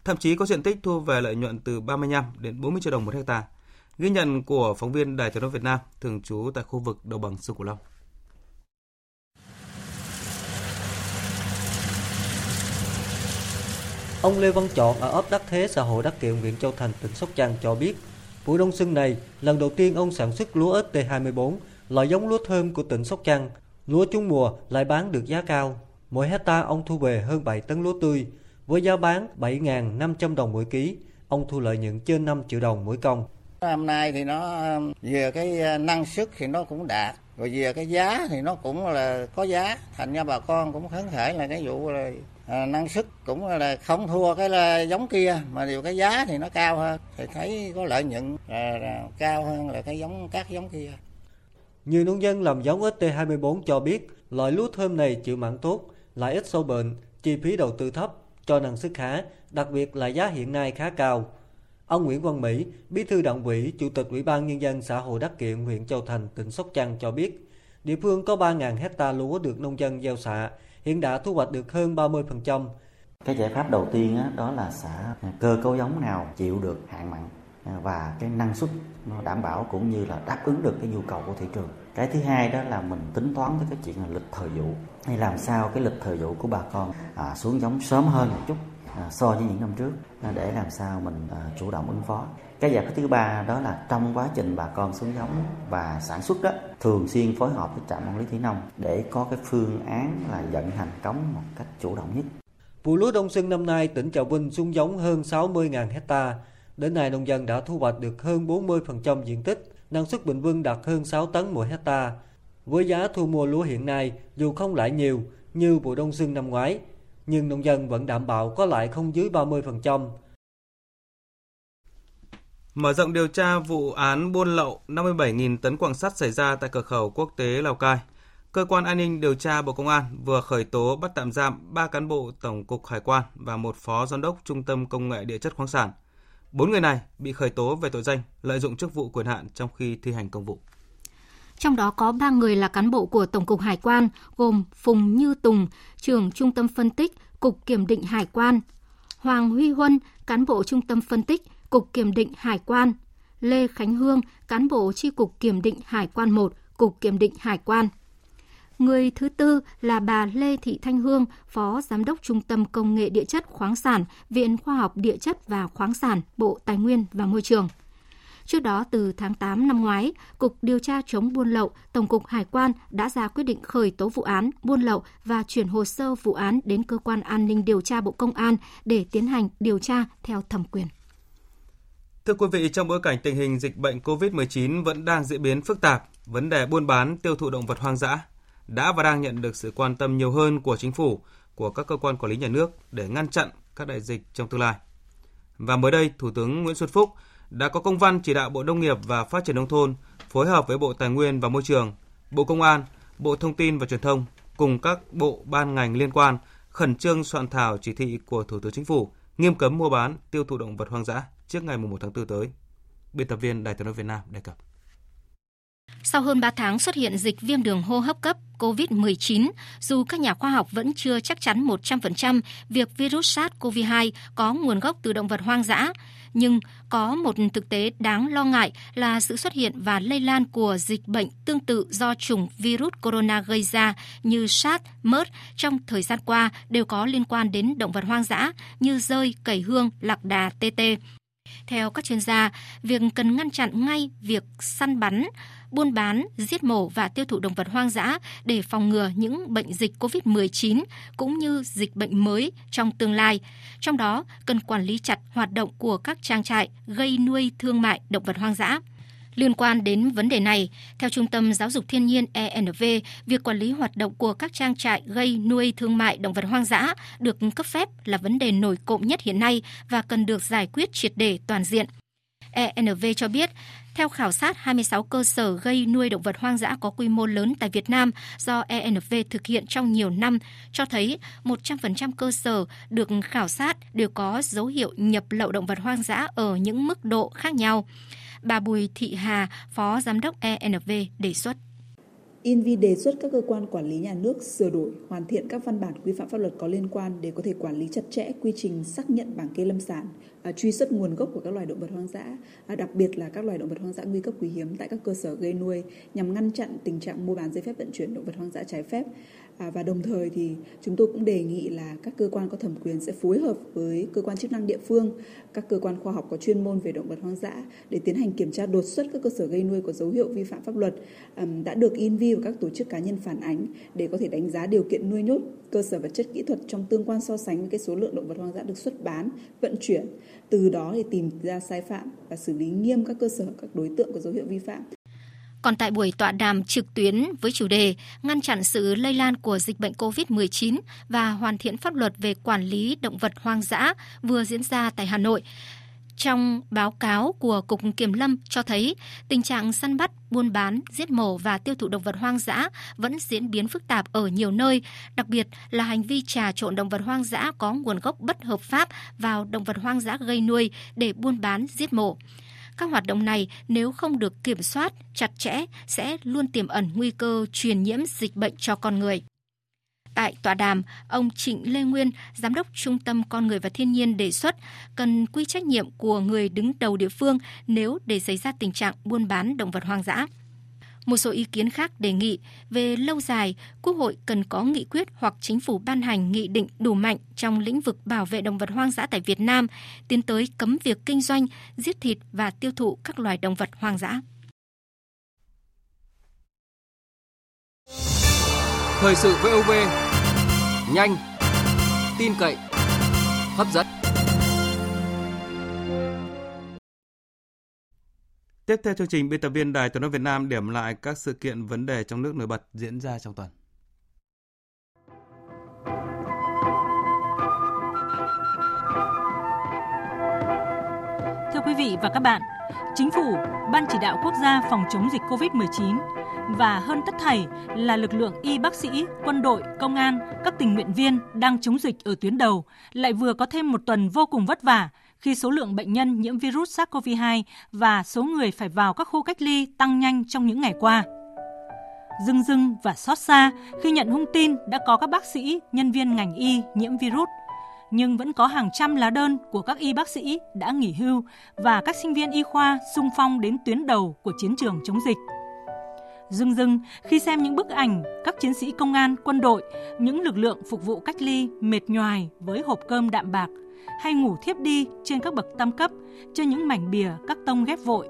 Thậm chí có diện tích thu về lợi nhuận từ ba mươi lăm đến bốn mươi triệu đồng một hectare. Ghi nhận của phóng viên Đài Truyền hình Việt Nam thường trú tại khu vực đồng bằng sông Cửu Long. Ông Lê Văn Chọn ở ấp Đắc Thế, xã Hội Đắc Kiệu, huyện Châu Thành, tỉnh Sóc Trăng cho biết, vụ đông xuân này, lần đầu tiên ông sản xuất lúa S T hai mươi bốn, loại giống lúa thơm của tỉnh Sóc Trăng. Lúa trúng mùa lại bán được giá cao. Mỗi hectare ông thu về hơn bảy tấn lúa tươi, với giá bán bảy nghìn năm trăm đồng mỗi ký. Ông thu lợi nhuận trên năm triệu đồng mỗi công. Năm nay thì nó về cái năng suất thì nó cũng đạt, rồi về cái giá thì nó cũng là có giá. Thành ra bà con cũng khấn khởi là cái vụ là À, năng suất cũng là không thua cái là giống kia, mà điều cái giá thì nó cao hơn, thì thấy có lợi nhuận là, là cao hơn là cái giống các giống kia. Nhiều nông dân làm giống S T hai mươi bốn cho biết loại lúa thơm này chịu mặn tốt, lại ít sâu bệnh, chi phí đầu tư thấp, cho năng suất khá, đặc biệt là giá hiện nay khá cao. Ông Nguyễn Văn Mỹ, Bí thư Đảng ủy, Chủ tịch Ủy ban Nhân dân xã Hồ Đắc Kiện, huyện Châu Thành, tỉnh Sóc Trăng cho biết, địa phương có ba nghìn hecta lúa được nông dân gieo xạ, hiện đã thu hoạch được hơn ba mươi phần trăm. Cái giải pháp đầu tiên đó là xả cơ cấu giống nào chịu được hạn mặn và cái năng suất nó đảm bảo cũng như là đáp ứng được cái nhu cầu của thị trường. Cái thứ hai đó là mình tính toán tới cái chuyện là lịch thời vụ, hay làm sao cái lịch thời vụ của bà con à, xuống giống sớm hơn một chút à, so với những năm trước để làm sao mình à, chủ động ứng phó. Cái giải pháp thứ ba đó là trong quá trình bà con xuống giống và sản xuất đó, thường xuyên phối hợp với trạm quản lý thủy nông để có cái phương án là vận hành cống một cách chủ động nhất. Vụ lúa đông xuân năm nay, tỉnh Trà Vinh xuống giống hơn sáu mươi nghìn hectare. Đến nay, nông dân đã thu hoạch được hơn bốn mươi phần trăm diện tích, năng suất bình quân đạt hơn sáu tấn mỗi hectare. Với giá thu mua lúa hiện nay, dù không lãi nhiều như vụ đông xuân năm ngoái, nhưng nông dân vẫn đảm bảo có lãi không dưới ba mươi phần trăm. Mở rộng điều tra vụ án buôn lậu năm mươi bảy nghìn tấn quặng sắt xảy ra tại cửa khẩu quốc tế Lào Cai, Cơ quan An ninh Điều tra Bộ Công an vừa khởi tố bắt tạm giam ba cán bộ Tổng cục Hải quan và một phó giám đốc Trung tâm Công nghệ Địa chất khoáng sản. bốn người này bị khởi tố về tội danh lợi dụng chức vụ quyền hạn trong khi thi hành công vụ. Trong đó có ba người là cán bộ của Tổng cục Hải quan, gồm Phùng Như Tùng, trưởng Trung tâm Phân tích, Cục Kiểm định Hải quan, Hoàng Huy Huân, cán bộ Trung tâm Phân tích, Cục Kiểm định Hải quan, Lê Khánh Hương, cán bộ chi Cục Kiểm định Hải quan một, Cục Kiểm định Hải quan. Người thứ tư là bà Lê Thị Thanh Hương, Phó Giám đốc Trung tâm Công nghệ Địa chất khoáng sản, Viện Khoa học Địa chất và Khoáng sản, Bộ Tài nguyên và Môi trường. Trước đó, từ tháng tám năm ngoái, Cục Điều tra chống buôn lậu, Tổng cục Hải quan đã ra quyết định khởi tố vụ án buôn lậu và chuyển hồ sơ vụ án đến Cơ quan An ninh Điều tra Bộ Công an để tiến hành điều tra theo thẩm quyền. Thưa quý vị, trong bối cảnh tình hình dịch bệnh covid mười chín vẫn đang diễn biến phức tạp, vấn đề buôn bán, tiêu thụ động vật hoang dã đã và đang nhận được sự quan tâm nhiều hơn của chính phủ, của các cơ quan quản lý nhà nước để ngăn chặn các đại dịch trong tương lai. Và mới đây, Thủ tướng Nguyễn Xuân Phúc đã có công văn chỉ đạo Bộ Nông nghiệp và Phát triển Nông thôn phối hợp với Bộ Tài nguyên và Môi trường, Bộ Công an, Bộ Thông tin và Truyền thông cùng các bộ ban ngành liên quan khẩn trương soạn thảo chỉ thị của Thủ tướng Chính phủ nghiêm cấm mua bán, tiêu thụ động vật hoang dã trước ngày mùng một tháng tư tới. Biên tập viên Đài Truyền hình Việt Nam đề cập. Sau hơn ba tháng xuất hiện dịch viêm đường hô hấp cấp covid mười chín, dù các nhà khoa học vẫn chưa chắc chắn một trăm phần trăm việc virus SARS-xê o vê hai có nguồn gốc từ động vật hoang dã, nhưng có một thực tế đáng lo ngại là sự xuất hiện và lây lan của dịch bệnh tương tự do chủng virus corona gây ra như SARS, MERS trong thời gian qua đều có liên quan đến động vật hoang dã như dơi, cẩy hương, lạc đà, tê tê. Theo các chuyên gia, việc cần ngăn chặn ngay việc săn bắn, buôn bán, giết mổ và tiêu thụ động vật hoang dã để phòng ngừa những bệnh dịch covid mười chín cũng như dịch bệnh mới trong tương lai. Trong đó, cần quản lý chặt hoạt động của các trang trại gây nuôi thương mại động vật hoang dã. Liên quan đến vấn đề này, theo Trung tâm Giáo dục Thiên nhiên E N V, việc quản lý hoạt động của các trang trại gây nuôi thương mại động vật hoang dã được cấp phép là vấn đề nổi cộm nhất hiện nay và cần được giải quyết triệt để toàn diện. E N V cho biết, Theo khảo sát hai mươi sáu cơ sở gây nuôi động vật hoang dã có quy mô lớn tại Việt Nam do e en vê thực hiện trong nhiều năm, cho thấy một trăm phần trăm cơ sở được khảo sát đều có dấu hiệu nhập lậu động vật hoang dã ở những mức độ khác nhau. Bà Bùi Thị Hà, Phó Giám đốc e en vê đề xuất. i en vê đề xuất các cơ quan quản lý nhà nước sửa đổi, hoàn thiện các văn bản quy phạm pháp luật có liên quan để có thể quản lý chặt chẽ quy trình xác nhận bảng kê lâm sản, truy xuất nguồn gốc của các loài động vật hoang dã, đặc biệt là các loài động vật hoang dã nguy cấp quý hiếm tại các cơ sở gây nuôi nhằm ngăn chặn tình trạng mua bán giấy phép vận chuyển động vật hoang dã trái phép. Và đồng thời thì chúng tôi cũng đề nghị là các cơ quan có thẩm quyền sẽ phối hợp với cơ quan chức năng địa phương, các cơ quan khoa học có chuyên môn về động vật hoang dã để tiến hành kiểm tra đột xuất các cơ sở gây nuôi có dấu hiệu vi phạm pháp luật đã được i en vê và các tổ chức cá nhân phản ánh để có thể đánh giá điều kiện nuôi nhốt, cơ sở vật chất kỹ thuật trong tương quan so sánh với cái số lượng động vật hoang dã được xuất bán, vận chuyển. Từ đó thì tìm ra sai phạm và xử lý nghiêm các cơ sở, các đối tượng có dấu hiệu vi phạm. Còn tại buổi tọa đàm trực tuyến với chủ đề ngăn chặn sự lây lan của dịch bệnh covid mười chín và hoàn thiện pháp luật về quản lý động vật hoang dã vừa diễn ra tại Hà Nội, trong báo cáo của Cục Kiểm lâm cho thấy tình trạng săn bắt, buôn bán, giết mổ và tiêu thụ động vật hoang dã vẫn diễn biến phức tạp ở nhiều nơi, đặc biệt là hành vi trà trộn động vật hoang dã có nguồn gốc bất hợp pháp vào động vật hoang dã gây nuôi để buôn bán, giết mổ. Các hoạt động này nếu không được kiểm soát chặt chẽ sẽ luôn tiềm ẩn nguy cơ truyền nhiễm dịch bệnh cho con người. Tại tọa đàm, ông Trịnh Lê Nguyên, Giám đốc Trung tâm Con người và Thiên nhiên đề xuất cần quy trách nhiệm của người đứng đầu địa phương nếu để xảy ra tình trạng buôn bán động vật hoang dã. Một số ý kiến khác đề nghị về lâu dài, Quốc hội cần có nghị quyết hoặc chính phủ ban hành nghị định đủ mạnh trong lĩnh vực bảo vệ động vật hoang dã tại Việt Nam, tiến tới cấm việc kinh doanh, giết thịt và tiêu thụ các loài động vật hoang dã. Thời sự vê o vê, nhanh, tin cậy, hấp dẫn. Tiếp theo chương trình, biên tập viên Đài Tiếng nói Việt Nam điểm lại các sự kiện vấn đề trong nước nổi bật diễn ra trong tuần. Thưa quý vị và các bạn, Chính phủ, Ban Chỉ đạo Quốc gia phòng chống dịch covid mười chín và hơn tất thảy là lực lượng y bác sĩ, quân đội, công an, các tình nguyện viên đang chống dịch ở tuyến đầu lại vừa có thêm một tuần vô cùng vất vả khi số lượng bệnh nhân nhiễm virus SARS-xê o vê hai và số người phải vào các khu cách ly tăng nhanh trong những ngày qua. Rưng rưng và xót xa khi nhận thông tin đã có các bác sĩ, nhân viên ngành y nhiễm virus, nhưng vẫn có hàng trăm lá đơn của các y bác sĩ đã nghỉ hưu và các sinh viên y khoa xung phong đến tuyến đầu của chiến trường chống dịch. Rưng rưng khi xem những bức ảnh các chiến sĩ công an, quân đội, những lực lượng phục vụ cách ly mệt nhoài với hộp cơm đạm bạc, hay ngủ thiếp đi trên các bậc tam cấp, trên những mảnh bìa các tông ghép vội.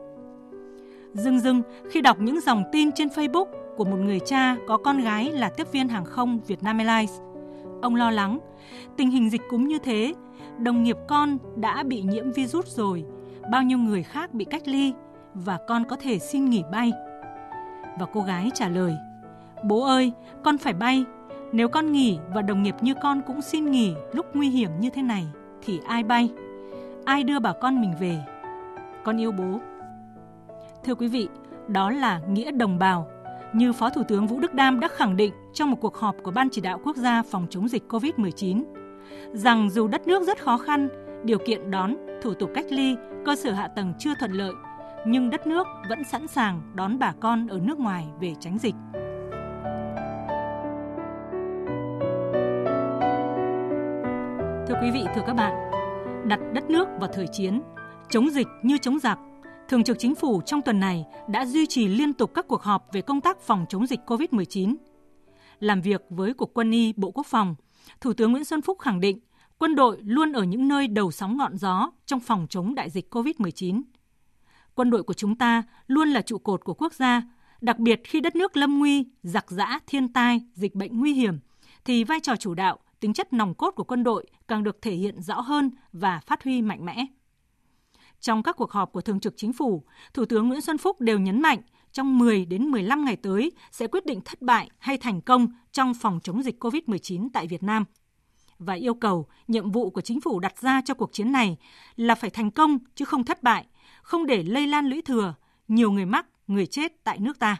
Rưng rưng khi đọc những dòng tin trên Facebook của một người cha có con gái là tiếp viên hàng không Vietnam Airlines. Ông lo lắng, tình hình dịch cúm như thế, đồng nghiệp con đã bị nhiễm virus rồi, bao nhiêu người khác bị cách ly và con có thể xin nghỉ bay. Và cô gái trả lời, bố ơi, con phải bay, nếu con nghỉ và đồng nghiệp như con cũng xin nghỉ lúc nguy hiểm như thế này, thì ai bay? Ai đưa bà con mình về? Con yêu bố. Thưa quý vị, đó là nghĩa đồng bào. Như Phó Thủ tướng Vũ Đức Đam đã khẳng định trong một cuộc họp của Ban Chỉ đạo Quốc gia phòng chống dịch covid mười chín, rằng dù đất nước rất khó khăn, điều kiện đón, thủ tục cách ly, cơ sở hạ tầng chưa thuận lợi, nhưng đất nước vẫn sẵn sàng đón bà con ở nước ngoài về tránh dịch. Thưa quý vị, thưa các bạn, đặt đất nước vào thời chiến, chống dịch như chống giặc, Thường trực Chính phủ trong tuần này đã duy trì liên tục các cuộc họp về công tác phòng chống dịch covid mười chín. Làm việc với Cục Quân y Bộ Quốc phòng, Thủ tướng Nguyễn Xuân Phúc khẳng định quân đội luôn ở những nơi đầu sóng ngọn gió trong phòng chống đại dịch covid mười chín. Quân đội của chúng ta luôn là trụ cột của quốc gia, đặc biệt khi đất nước lâm nguy, giặc giã, thiên tai, dịch bệnh nguy hiểm, thì vai trò chủ đạo, tính chất nòng cốt của quân đội càng được thể hiện rõ hơn và phát huy mạnh mẽ. Trong các cuộc họp của Thường trực Chính phủ, Thủ tướng Nguyễn Xuân Phúc đều nhấn mạnh trong mười đến mười lăm ngày tới sẽ quyết định thất bại hay thành công trong phòng chống dịch covid mười chín tại Việt Nam. Và yêu cầu, nhiệm vụ của Chính phủ đặt ra cho cuộc chiến này là phải thành công chứ không thất bại, không để lây lan lũy thừa, nhiều người mắc, người chết tại nước ta.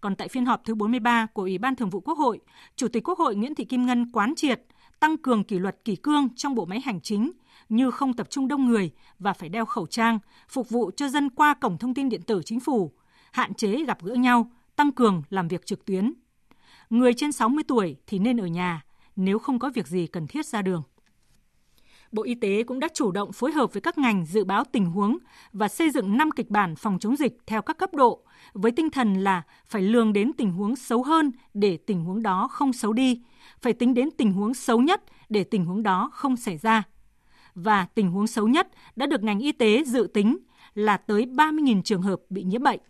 Còn tại phiên họp thứ bốn mươi ba của Ủy ban Thường vụ Quốc hội, Chủ tịch Quốc hội Nguyễn Thị Kim Ngân quán triệt tăng cường kỷ luật kỷ cương trong bộ máy hành chính như không tập trung đông người và phải đeo khẩu trang, phục vụ cho dân qua cổng thông tin điện tử chính phủ, hạn chế gặp gỡ nhau, tăng cường làm việc trực tuyến. Người trên sáu mươi tuổi thì nên ở nhà, nếu không có việc gì cần thiết ra đường. Bộ Y tế cũng đã chủ động phối hợp với các ngành dự báo tình huống và xây dựng năm kịch bản phòng chống dịch theo các cấp độ, với tinh thần là phải lường đến tình huống xấu hơn để tình huống đó không xấu đi, phải tính đến tình huống xấu nhất để tình huống đó không xảy ra. Và tình huống xấu nhất đã được ngành y tế dự tính là tới ba mươi nghìn trường hợp bị nhiễm bệnh.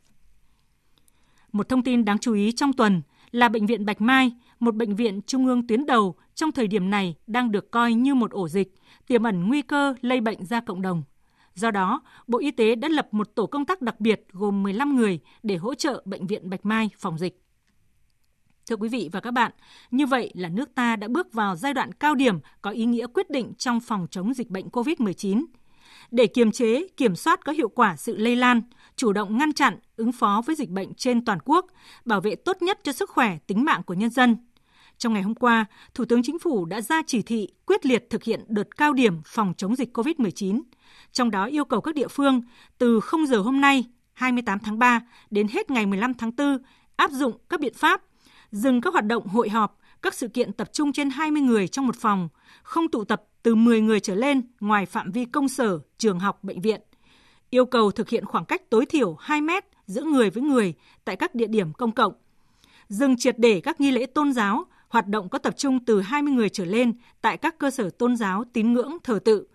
Một thông tin đáng chú ý trong tuần là Bệnh viện Bạch Mai, một bệnh viện trung ương tuyến đầu trong thời điểm này đang được coi như một ổ dịch, tiềm ẩn nguy cơ lây bệnh ra cộng đồng. Do đó, Bộ Y tế đã lập một tổ công tác đặc biệt gồm mười lăm người để hỗ trợ Bệnh viện Bạch Mai phòng dịch. Thưa quý vị và các bạn, như vậy là nước ta đã bước vào giai đoạn cao điểm có ý nghĩa quyết định trong phòng chống dịch bệnh covid mười chín. Để kiềm chế, kiểm soát có hiệu quả sự lây lan, chủ động ngăn chặn, ứng phó với dịch bệnh trên toàn quốc, bảo vệ tốt nhất cho sức khỏe, tính mạng của nhân dân. Trong ngày hôm qua, Thủ tướng Chính phủ đã ra chỉ thị quyết liệt thực hiện đợt cao điểm phòng chống dịch covid mười chín, trong đó yêu cầu các địa phương từ không giờ hôm nay, hai mươi tám tháng ba đến hết ngày mười lăm tháng tư áp dụng các biện pháp dừng các hoạt động hội họp, các sự kiện tập trung trên hai mươi người trong một phòng, không tụ tập từ mười người trở lên ngoài phạm vi công sở, trường học, bệnh viện. Yêu cầu thực hiện khoảng cách tối thiểu hai mét giữa người với người tại các địa điểm công cộng. Dừng triệt để các nghi lễ tôn giáo, hoạt động có tập trung từ hai mươi người trở lên tại các cơ sở tôn giáo, tín ngưỡng, thờ tự.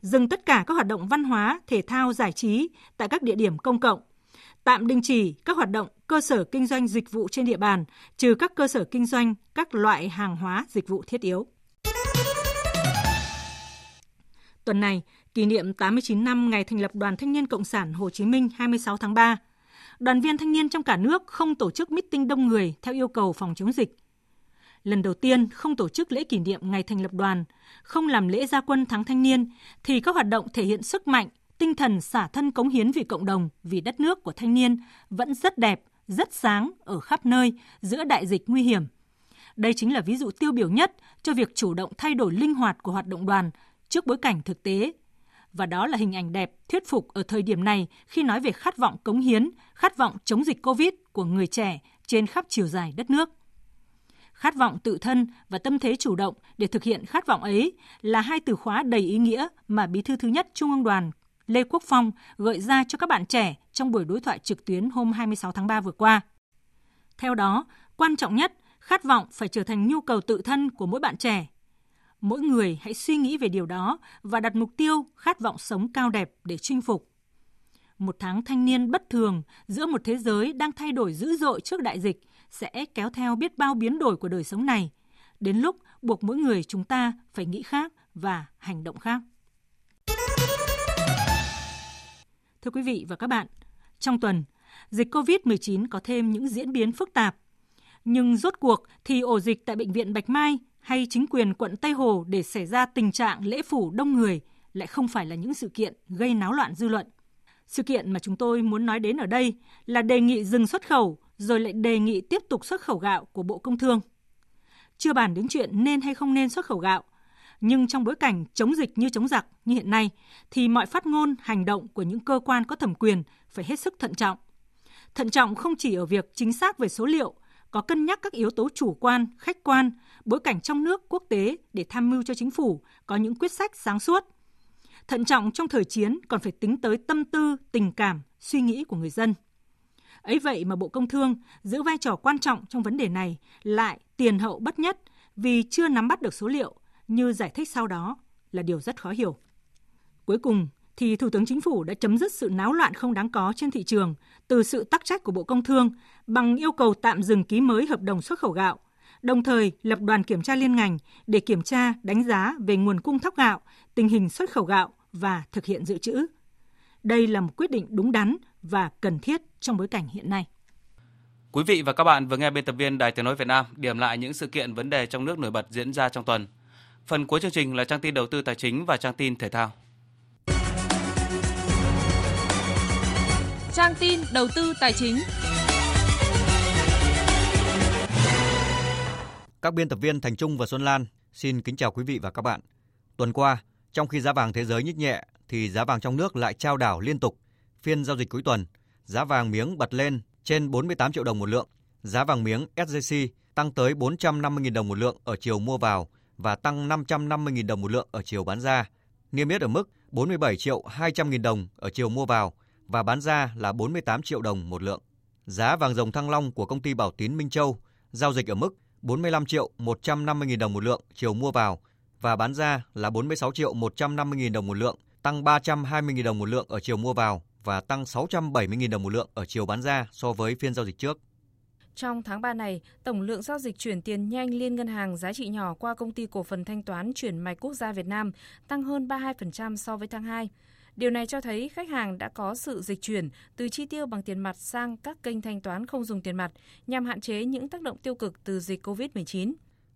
Dừng tất cả các hoạt động văn hóa, thể thao, giải trí tại các địa điểm công cộng. Tạm đình chỉ các hoạt động cơ sở kinh doanh dịch vụ trên địa bàn, trừ các cơ sở kinh doanh các loại hàng hóa dịch vụ thiết yếu. Tuần này, kỷ niệm tám mươi chín năm ngày thành lập Đoàn Thanh niên Cộng sản Hồ Chí Minh hai mươi sáu tháng ba. Đoàn viên thanh niên trong cả nước không tổ chức meeting đông người theo yêu cầu phòng chống dịch. Lần đầu tiên không tổ chức lễ kỷ niệm ngày thành lập đoàn, không làm lễ ra quân tháng thanh niên, thì các hoạt động thể hiện sức mạnh, tinh thần xả thân cống hiến vì cộng đồng, vì đất nước của thanh niên vẫn rất đẹp, rất sáng ở khắp nơi giữa đại dịch nguy hiểm. Đây chính là ví dụ tiêu biểu nhất cho việc chủ động thay đổi linh hoạt của hoạt động đoàn trước bối cảnh thực tế. Và đó là hình ảnh đẹp, thuyết phục ở thời điểm này khi nói về khát vọng cống hiến, khát vọng chống dịch Covid của người trẻ trên khắp chiều dài đất nước. Khát vọng tự thân và tâm thế chủ động để thực hiện khát vọng ấy là hai từ khóa đầy ý nghĩa mà Bí thư thứ nhất Trung ương Đoàn Lê Quốc Phong gợi ra cho các bạn trẻ trong buổi đối thoại trực tuyến hôm hai mươi sáu tháng ba vừa qua. Theo đó, quan trọng nhất, khát vọng phải trở thành nhu cầu tự thân của mỗi bạn trẻ. Mỗi người hãy suy nghĩ về điều đó và đặt mục tiêu khát vọng sống cao đẹp để chinh phục. Một tháng thanh niên bất thường giữa một thế giới đang thay đổi dữ dội trước đại dịch sẽ kéo theo biết bao biến đổi của đời sống này. Đến lúc buộc mỗi người chúng ta phải nghĩ khác và hành động khác. Thưa quý vị và các bạn, trong tuần, dịch covid mười chín có thêm những diễn biến phức tạp. Nhưng rốt cuộc thì ổ dịch tại Bệnh viện Bạch Mai hay chính quyền quận Tây Hồ để xảy ra tình trạng lễ phủ đông người lại không phải là những sự kiện gây náo loạn dư luận. Sự kiện mà chúng tôi muốn nói đến ở đây là đề nghị dừng xuất khẩu rồi lại đề nghị tiếp tục xuất khẩu gạo của Bộ Công Thương. Chưa bàn đến chuyện nên hay không nên xuất khẩu gạo, nhưng trong bối cảnh chống dịch như chống giặc như hiện nay thì mọi phát ngôn, hành động của những cơ quan có thẩm quyền phải hết sức thận trọng. Thận trọng không chỉ ở việc chính xác về số liệu, có cân nhắc các yếu tố chủ quan, khách quan, bối cảnh trong nước, quốc tế để tham mưu cho chính phủ có những quyết sách sáng suốt. Thận trọng trong thời chiến còn phải tính tới tâm tư, tình cảm, suy nghĩ của người dân. Ấy vậy mà Bộ Công Thương giữ vai trò quan trọng trong vấn đề này lại tiền hậu bất nhất vì chưa nắm bắt được số liệu như giải thích sau đó là điều rất khó hiểu. Cuối cùng thì Thủ tướng Chính phủ đã chấm dứt sự náo loạn không đáng có trên thị trường từ sự tắc trách của Bộ Công Thương bằng yêu cầu tạm dừng ký mới hợp đồng xuất khẩu gạo, đồng thời lập đoàn kiểm tra liên ngành để kiểm tra, đánh giá về nguồn cung thóc gạo, tình hình xuất khẩu gạo và thực hiện dự trữ. Đây là một quyết định đúng đắn và cần thiết trong bối cảnh hiện nay. Quý vị và các bạn vừa nghe biên tập viên Đài Tiếng Nói Việt Nam điểm lại những sự kiện vấn đề trong nước nổi bật diễn ra trong tuần. Phần cuối chương trình là trang tin đầu tư tài chính và trang tin thể thao. trang tin đầu tư tài chính. Các biên tập viên Thành Trung và Xuân Lan xin kính chào quý vị và các bạn. Tuần qua, trong khi giá vàng thế giới nhích nhẹ thì giá vàng trong nước lại chao đảo liên tục. Phiên giao dịch cuối tuần, giá vàng miếng bật lên trên bốn mươi tám triệu đồng một lượng. Giá vàng miếng ét gi xê tăng tới bốn trăm năm mươi nghìn đồng một lượng ở chiều mua vào và tăng năm trăm năm mươi nghìn đồng một lượng ở chiều bán ra, niêm yết ở mức bốn mươi bảy triệu hai trăm nghìn đồng ở chiều mua vào và bán ra là bốn mươi tám triệu đồng một lượng. Giá vàng dòng Thăng Long của công ty Bảo Tín Minh Châu giao dịch ở mức bốn mươi lăm triệu một trăm năm mươi nghìn đồng một lượng chiều mua vào và bán ra là bốn mươi sáu triệu một trăm năm mươi nghìn đồng một lượng, tăng ba trăm hai mươi nghìn đồng một lượng ở chiều mua vào và tăng sáu trăm bảy mươi nghìn đồng một lượng ở chiều bán ra so với phiên giao dịch trước. Trong tháng ba này, tổng lượng giao dịch chuyển tiền nhanh liên ngân hàng giá trị nhỏ qua Công ty Cổ phần Thanh toán Chuyển mạch Quốc gia Việt Nam tăng hơn ba mươi hai phần trăm so với tháng hai. Điều này cho thấy khách hàng đã có sự dịch chuyển từ chi tiêu bằng tiền mặt sang các kênh thanh toán không dùng tiền mặt nhằm hạn chế những tác động tiêu cực từ dịch covid mười chín.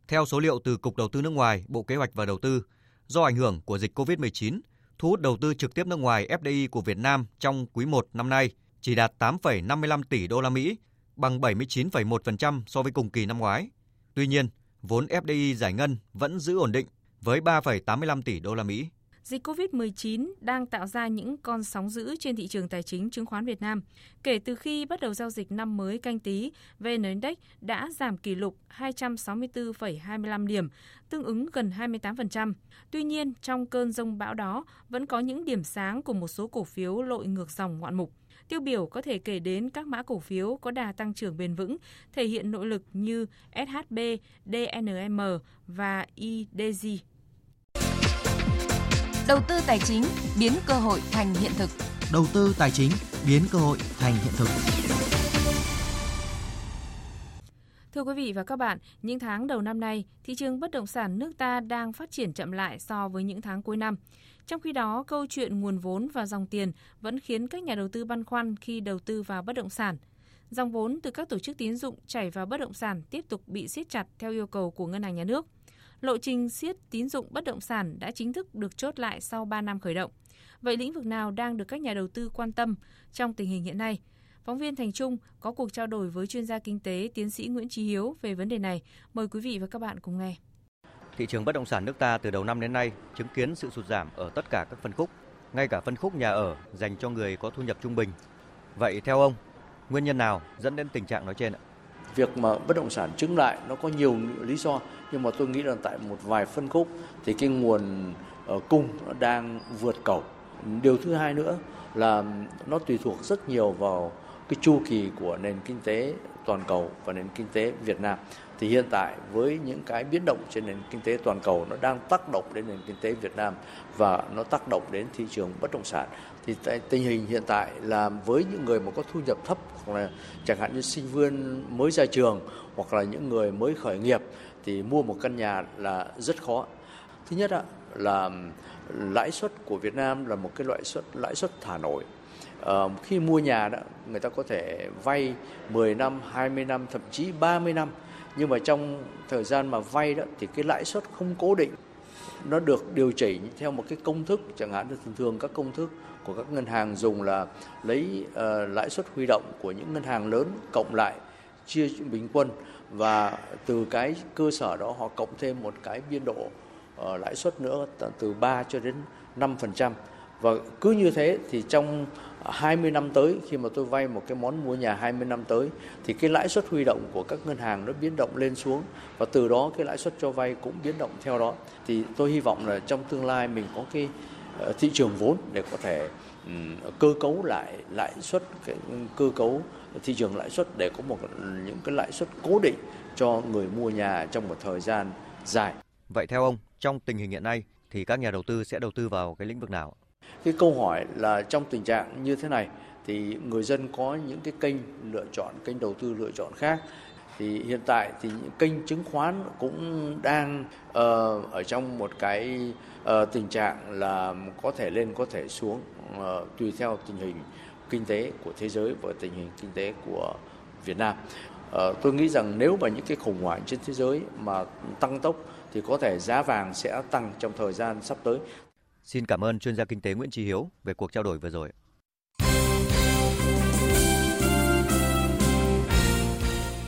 Theo số liệu từ Cục Đầu tư nước ngoài, Bộ Kế hoạch và Đầu tư, do ảnh hưởng của dịch covid mười chín, thu hút đầu tư trực tiếp nước ngoài ép đê i của Việt Nam trong quý một năm nay chỉ đạt tám phẩy năm mươi lăm tỷ đô la Mỹ, bằng bảy mươi chín phẩy một phần trăm so với cùng kỳ năm ngoái. Tuy nhiên, vốn ép đê i giải ngân vẫn giữ ổn định với ba phẩy tám mươi lăm tỷ đô la Mỹ. Dịch covid mười chín đang tạo ra những con sóng dữ trên thị trường tài chính chứng khoán Việt Nam. Kể từ khi bắt đầu giao dịch năm mới Canh Tí, vê en Index đã giảm kỷ lục hai trăm sáu mươi tư phẩy hai mươi lăm điểm, tương ứng gần hai mươi tám phần trăm. Tuy nhiên, trong cơn dông bão đó vẫn có những điểm sáng của một số cổ phiếu lội ngược dòng ngoạn mục. Tiêu biểu có thể kể đến các mã cổ phiếu có đà tăng trưởng bền vững, thể hiện nội lực như ét hát bê, đê en em và i đê giê. Đầu tư tài chính biến cơ hội thành hiện thực. Đầu tư tài chính biến cơ hội thành hiện thực. Thưa quý vị và các bạn, những tháng đầu năm nay, thị trường bất động sản nước ta đang phát triển chậm lại so với những tháng cuối năm. Trong khi đó, câu chuyện nguồn vốn và dòng tiền vẫn khiến các nhà đầu tư băn khoăn khi đầu tư vào bất động sản. Dòng vốn từ các tổ chức tín dụng chảy vào bất động sản tiếp tục bị siết chặt theo yêu cầu của Ngân hàng Nhà nước. Lộ trình siết tín dụng bất động sản đã chính thức được chốt lại sau ba năm khởi động. Vậy lĩnh vực nào đang được các nhà đầu tư quan tâm trong tình hình hiện nay? Phóng viên Thành Trung có cuộc trao đổi với chuyên gia kinh tế tiến sĩ Nguyễn Chí Hiếu về vấn đề này. Mời quý vị và các bạn cùng nghe. Thị trường bất động sản nước ta từ đầu năm đến nay chứng kiến sự sụt giảm ở tất cả các phân khúc, ngay cả phân khúc nhà ở dành cho người có thu nhập trung bình. Vậy theo ông, nguyên nhân nào dẫn đến tình trạng nói trên ạ? Việc mà bất động sản chững lại nó có nhiều lý do, nhưng mà tôi nghĩ là tại một vài phân khúc thì cái nguồn cung nó đang vượt cầu. Điều thứ hai nữa là nó tùy thuộc rất nhiều vào cái chu kỳ của nền kinh tế toàn cầu và nền kinh tế Việt Nam. Thì hiện tại với những cái biến động trên nền kinh tế toàn cầu nó đang tác động đến nền kinh tế Việt Nam và nó tác động đến thị trường bất động sản. Thì tình hình hiện tại là với những người mà có thu nhập thấp, hoặc là chẳng hạn như sinh viên mới ra trường hoặc là những người mới khởi nghiệp thì mua một căn nhà là rất khó. Thứ nhất là lãi suất của Việt Nam là một cái loại suất lãi suất thả nổi. Khi mua nhà đó, người ta có thể vay mười năm, hai mươi năm, thậm chí ba mươi năm. Nhưng mà trong thời gian mà vay đó thì cái lãi suất không cố định. Nó được điều chỉnh theo một cái công thức, chẳng hạn thường thường các công thức của các ngân hàng dùng là lấy uh, lãi suất huy động của những ngân hàng lớn cộng lại chia bình quân, và từ cái cơ sở đó họ cộng thêm một cái biên độ uh, lãi suất nữa từ ba cho đến năm phần trăm. Và cứ như thế thì trong hai mươi năm tới, khi mà tôi vay một cái món mua nhà hai mươi năm tới thì cái lãi suất huy động của các ngân hàng nó biến động lên xuống, và từ đó cái lãi suất cho vay cũng biến động theo đó. Thì tôi hy vọng là trong tương lai mình có cái thị trường vốn để có thể cơ cấu lại lãi suất, cái cơ cấu thị trường lãi suất để có một những cái lãi suất cố định cho người mua nhà trong một thời gian dài. Vậy theo ông, trong tình hình hiện nay thì các nhà đầu tư sẽ đầu tư vào cái lĩnh vực nào? Cái câu hỏi là trong tình trạng như thế này thì người dân có những cái kênh lựa chọn, kênh đầu tư lựa chọn khác. Thì hiện tại thì những kênh chứng khoán cũng đang uh, ở trong một cái uh, tình trạng là có thể lên có thể xuống uh, tùy theo tình hình kinh tế của thế giới và tình hình kinh tế của Việt Nam. Uh, tôi nghĩ rằng nếu mà những cái khủng hoảng trên thế giới mà tăng tốc thì có thể giá vàng sẽ tăng trong thời gian sắp tới. Xin cảm ơn chuyên gia kinh tế Nguyễn Chí Hiếu về cuộc trao đổi vừa rồi.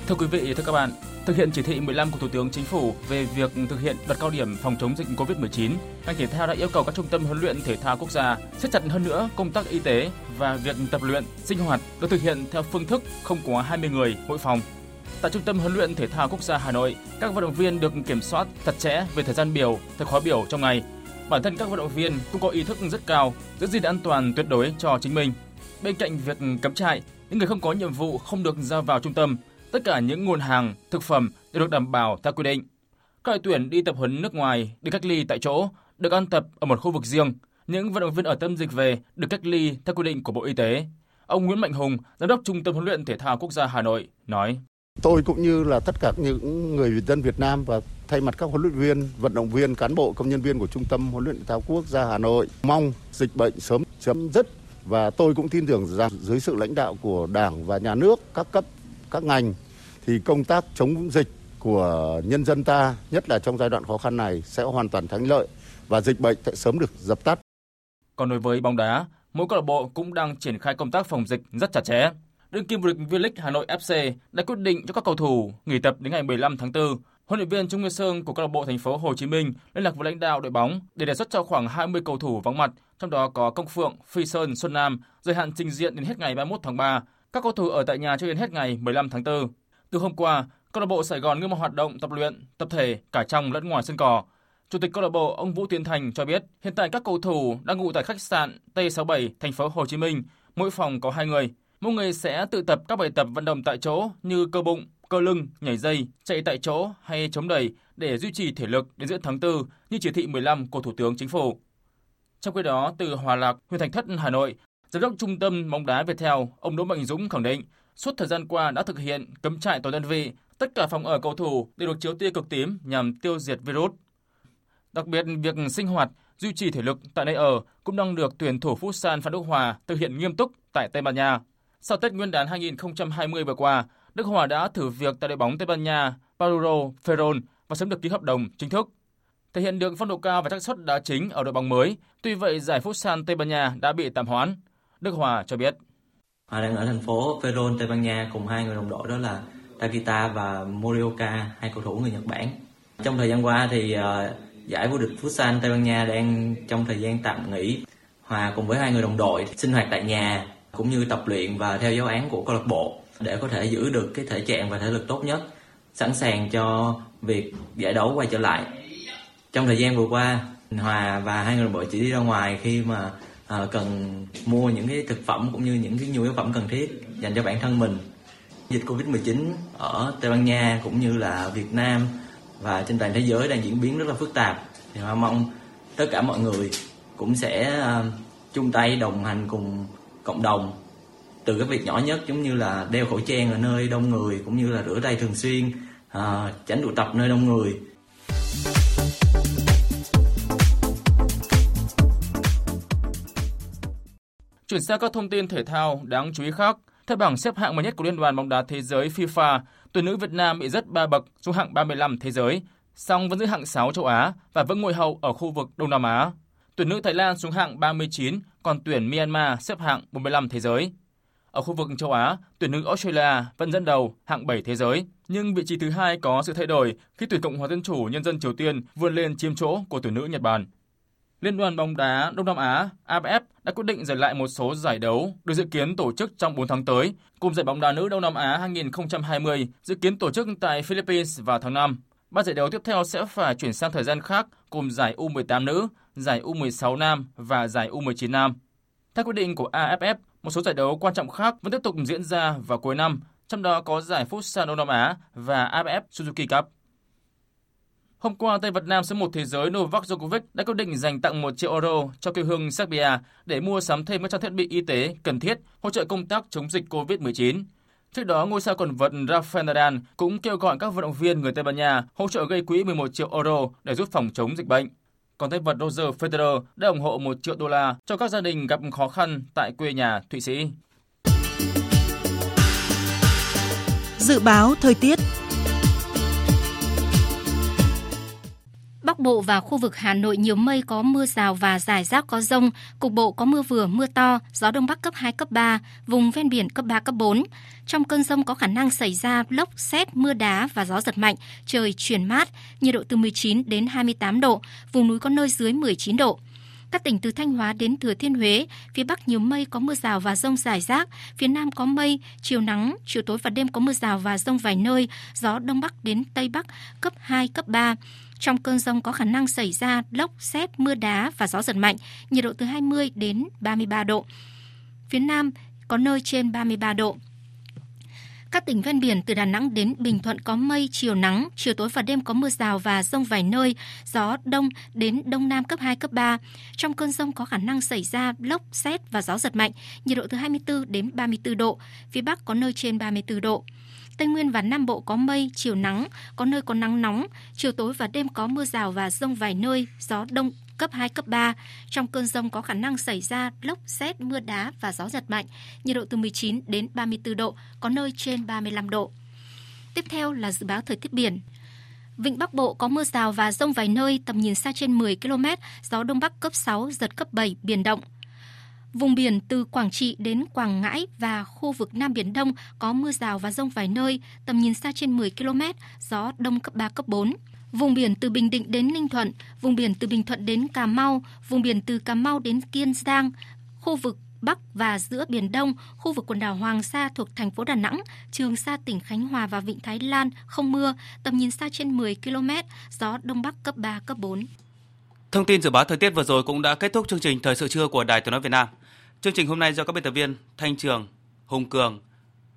Thưa quý vị, thưa các bạn, thực hiện chỉ thị mười lăm của Thủ tướng Chính phủ về việc thực hiện đợt cao điểm phòng chống dịch covid mười chín, ngành thể thao đã yêu cầu các trung tâm huấn luyện thể thao quốc gia siết chặt hơn nữa công tác y tế và việc tập luyện, sinh hoạt được thực hiện theo phương thức không quá hai mươi người mỗi phòng. Tại Trung tâm huấn luyện thể thao quốc gia Hà Nội, các vận động viên được kiểm soát chặt chẽ về thời gian biểu, thời khóa biểu trong ngày. Bản thân các vận động viên cũng có ý thức rất cao, giữ gìn an toàn tuyệt đối cho chính mình. Bên cạnh việc cắm trại, những người không có nhiệm vụ không được ra vào trung tâm. Tất cả những nguồn hàng, thực phẩm đều được đảm bảo theo quy định. Các đội tuyển đi tập huấn nước ngoài được cách ly tại chỗ, được ăn tập ở một khu vực riêng. Những vận động viên ở tâm dịch về được cách ly theo quy định của Bộ Y tế. Ông Nguyễn Mạnh Hùng, Giám đốc Trung tâm huấn luyện thể thao quốc gia Hà Nội nói: Tôi cũng như là tất cả những người dân Việt Nam và thay mặt các huấn luyện viên, vận động viên, cán bộ, công nhân viên của Trung tâm huấn luyện thể thao quốc gia Hà Nội mong dịch bệnh sớm chấm dứt, và tôi cũng tin tưởng rằng dưới sự lãnh đạo của Đảng và Nhà nước, các cấp, các ngành thì công tác chống dịch của nhân dân ta, nhất là trong giai đoạn khó khăn này, sẽ hoàn toàn thắng lợi và dịch bệnh sẽ sớm được dập tắt. Còn đối với bóng đá, mỗi câu lạc bộ cũng đang triển khai công tác phòng dịch rất chặt chẽ. Đương kim vô địch V-League Hà Nội ép xê đã quyết định cho các cầu thủ nghỉ tập đến ngày mười lăm tháng tư. Huấn luyện viên Trung Nguyên Sơn của câu lạc bộ Thành phố Hồ Chí Minh liên lạc với lãnh đạo đội bóng để đề xuất cho khoảng hai mươi cầu thủ vắng mặt, trong đó có Công Phượng, Phi Sơn, Xuân Nam, giới hạn trình diện đến hết ngày ba mươi mốt tháng ba. Các cầu thủ ở tại nhà cho đến hết ngày mười lăm tháng tư. Từ hôm qua, câu lạc bộ Sài Gòn ngưng mọi hoạt động tập luyện, tập thể cả trong lẫn ngoài sân cỏ. Chủ tịch câu lạc bộ ông Vũ Tiến Thành cho biết, hiện tại các cầu thủ đang ngủ tại khách sạn T sáu mươi bảy Thành phố Hồ Chí Minh, mỗi phòng có hai người. Mỗi người sẽ tự tập các bài tập vận động tại chỗ như cơ bụng, cơ lưng, nhảy dây, chạy tại chỗ hay chống đẩy để duy trì thể lực đến giữa tháng tư như chỉ thị mười lăm của Thủ tướng Chính phủ. Trong khi đó, từ Hòa Lạc, huyện Thạch Thất, Hà Nội, Giám đốc Trung tâm bóng đá Viettel, ông Đỗ Mạnh Dũng khẳng định, suốt thời gian qua đã thực hiện cấm trại toàn đơn vị, tất cả phòng ở cầu thủ đều được chiếu tia cực tím nhằm tiêu diệt virus. Đặc biệt, việc sinh hoạt, duy trì thể lực tại nơi ở cũng đang được tuyển thủ Futsal Phan Đức Hòa thực hiện nghiêm túc tại Tây Ban Nha. Sau Tết Nguyên đán hai không hai không vừa qua, Đức Hòa đã thử việc tại đội bóng Tây Ban Nha Paulo Ferron và sớm được ký hợp đồng chính thức. Thể hiện được phong độ cao và xác suất đá chính ở đội bóng mới, tuy vậy giải Futsal Tây Ban Nha đã bị tạm hoãn. Đức Hòa cho biết: Họ đang ở thành phố Ferron, Tây Ban Nha cùng hai người đồng đội đó là Takita và Morioka, hai cầu thủ người Nhật Bản. Trong thời gian qua thì uh, giải vô địch Futsal Tây Ban Nha đang trong thời gian tạm nghỉ. Hòa cùng với hai người đồng đội sinh hoạt tại nhà cũng như tập luyện và theo giáo án của câu lạc bộ để có thể giữ được cái thể trạng và thể lực tốt nhất, sẵn sàng cho việc giải đấu quay trở lại. Trong thời gian vừa qua, Hòa và hai người đồng đội chỉ đi ra ngoài khi mà À, cần mua những cái thực phẩm cũng như những cái nhu yếu phẩm cần thiết dành cho bản thân mình. Dịch covid mười chín ở Tây Ban Nha cũng như là Việt Nam và trên toàn thế giới đang diễn biến rất là phức tạp. Thì Hoa mong tất cả mọi người cũng sẽ uh, chung tay đồng hành cùng cộng đồng, từ cái việc nhỏ nhất giống như là đeo khẩu trang ở nơi đông người cũng như là rửa tay thường xuyên, uh, tránh tụ tập nơi đông người. Chuyển sang các thông tin thể thao đáng chú ý khác. Theo bảng xếp hạng mới nhất của Liên đoàn bóng đá thế giới FIFA, tuyển nữ Việt Nam bị rớt ba bậc xuống hạng ba mươi lăm thế giới, song vẫn giữ hạng sáu châu Á và vẫn ngồi hậu ở khu vực Đông Nam Á. Tuyển nữ Thái Lan xuống hạng ba mươi chín, còn tuyển Myanmar xếp hạng bốn mươi lăm thế giới. Ở khu vực châu Á, tuyển nữ Australia vẫn dẫn đầu hạng bảy thế giới, nhưng vị trí thứ hai có sự thay đổi khi tuyển Cộng hòa Dân chủ Nhân dân Triều Tiên vươn lên chiếm chỗ của tuyển nữ Nhật Bản. Liên đoàn bóng đá Đông Nam Á a ép ép đã quyết định dời lại một số giải đấu được dự kiến tổ chức trong bốn tháng tới, cùng giải bóng đá nữ Đông Nam Á hai không hai không dự kiến tổ chức tại Philippines vào tháng năm. Ba giải đấu tiếp theo sẽ phải chuyển sang thời gian khác cùng giải u mười tám nữ, giải u mười sáu nam và giải u mười chín nam. Theo quyết định của a ép ép, một số giải đấu quan trọng khác vẫn tiếp tục diễn ra vào cuối năm, trong đó có giải Futsal Đông Nam Á và a ép ép Suzuki Cup. Hôm qua, tay vợt nam số một thế giới Novak Djokovic đã quyết định dành tặng một triệu euro cho quê hương Serbia để mua sắm thêm các trang thiết bị y tế cần thiết hỗ trợ công tác chống dịch covid mười chín. Trước đó, ngôi sao quần vợt Rafael Nadal cũng kêu gọi các vận động viên người Tây Ban Nha hỗ trợ gây quỹ mười một triệu euro để giúp phòng chống dịch bệnh. Còn tay vợt Roger Federer đã ủng hộ một triệu đô la cho các gia đình gặp khó khăn tại quê nhà Thụy Sĩ. Dự báo thời tiết. Bắc Bộ và khu vực Hà Nội nhiều mây, có mưa rào và rải rác có dông, cục bộ có mưa vừa mưa to, gió Đông Bắc cấp hai, cấp ba, vùng ven biển cấp ba, cấp bốn. Trong cơn dông có khả năng xảy ra lốc, sét, mưa đá và gió giật mạnh, trời chuyển mát, nhiệt độ từ mười chín đến hai mươi tám độ, vùng núi có nơi dưới mười chín độ. Các tỉnh từ Thanh Hóa đến Thừa Thiên Huế, phía Bắc nhiều mây, có mưa rào và dông rải rác, phía Nam có mây, chiều nắng, chiều tối và đêm có mưa rào và dông vài nơi, gió Đông Bắc đến Tây Bắc cấp hai, cấp ba. Trong cơn dông có khả năng xảy ra lốc, sét, mưa đá và gió giật mạnh, nhiệt độ từ hai mươi đến ba mươi ba độ. Phía Nam có nơi trên ba mươi ba độ. Các tỉnh ven biển từ Đà Nẵng đến Bình Thuận có mây, chiều nắng, chiều tối và đêm có mưa rào và dông vài nơi, gió Đông đến Đông Nam cấp hai, cấp ba. Trong cơn dông có khả năng xảy ra lốc, sét và gió giật mạnh, nhiệt độ từ hai mươi tư đến ba mươi tư độ, phía Bắc có nơi trên ba mươi tư độ. Tây Nguyên và Nam Bộ có mây, chiều nắng, có nơi có nắng nóng, chiều tối và đêm có mưa rào và dông vài nơi, gió Đông cấp hai, cấp ba. Trong cơn dông có khả năng xảy ra lốc, sét, mưa đá và gió giật mạnh, nhiệt độ từ mười chín đến ba mươi tư độ, có nơi trên ba mươi lăm độ. Tiếp theo là dự báo thời tiết biển. Vịnh Bắc Bộ có mưa rào và dông vài nơi, tầm nhìn xa trên mười ki lô mét, gió Đông Bắc cấp sáu, giật cấp bảy, biển động. Vùng biển từ Quảng Trị đến Quảng Ngãi và khu vực Nam Biển Đông có mưa rào và dông vài nơi, tầm nhìn xa trên mười ki lô mét, gió Đông cấp ba, cấp bốn. Vùng biển từ Bình Định đến Ninh Thuận, vùng biển từ Bình Thuận đến Cà Mau, vùng biển từ Cà Mau đến Kiên Giang, khu vực Bắc và giữa Biển Đông, khu vực quần đảo Hoàng Sa thuộc thành phố Đà Nẵng, Trường Sa tỉnh Khánh Hòa và Vịnh Thái Lan không mưa, tầm nhìn xa trên mười ki lô mét, gió Đông Bắc cấp ba, cấp bốn. Thông tin dự báo thời tiết vừa rồi cũng đã kết thúc chương trình Thời sự trưa của Đài Tiếng nói Việt Nam. Chương trình hôm nay do các biên tập viên Thanh Trường, Hùng Cường,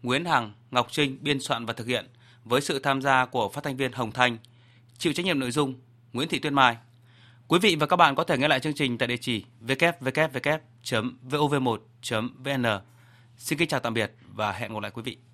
Nguyễn Hằng, Ngọc Trinh biên soạn và thực hiện với sự tham gia của phát thanh viên Hồng Thanh, chịu trách nhiệm nội dung Nguyễn Thị Tuyết Mai. Quý vị và các bạn có thể nghe lại chương trình tại địa chỉ w w w chấm v o v một chấm v n. Xin kính chào tạm biệt và hẹn gặp lại quý vị.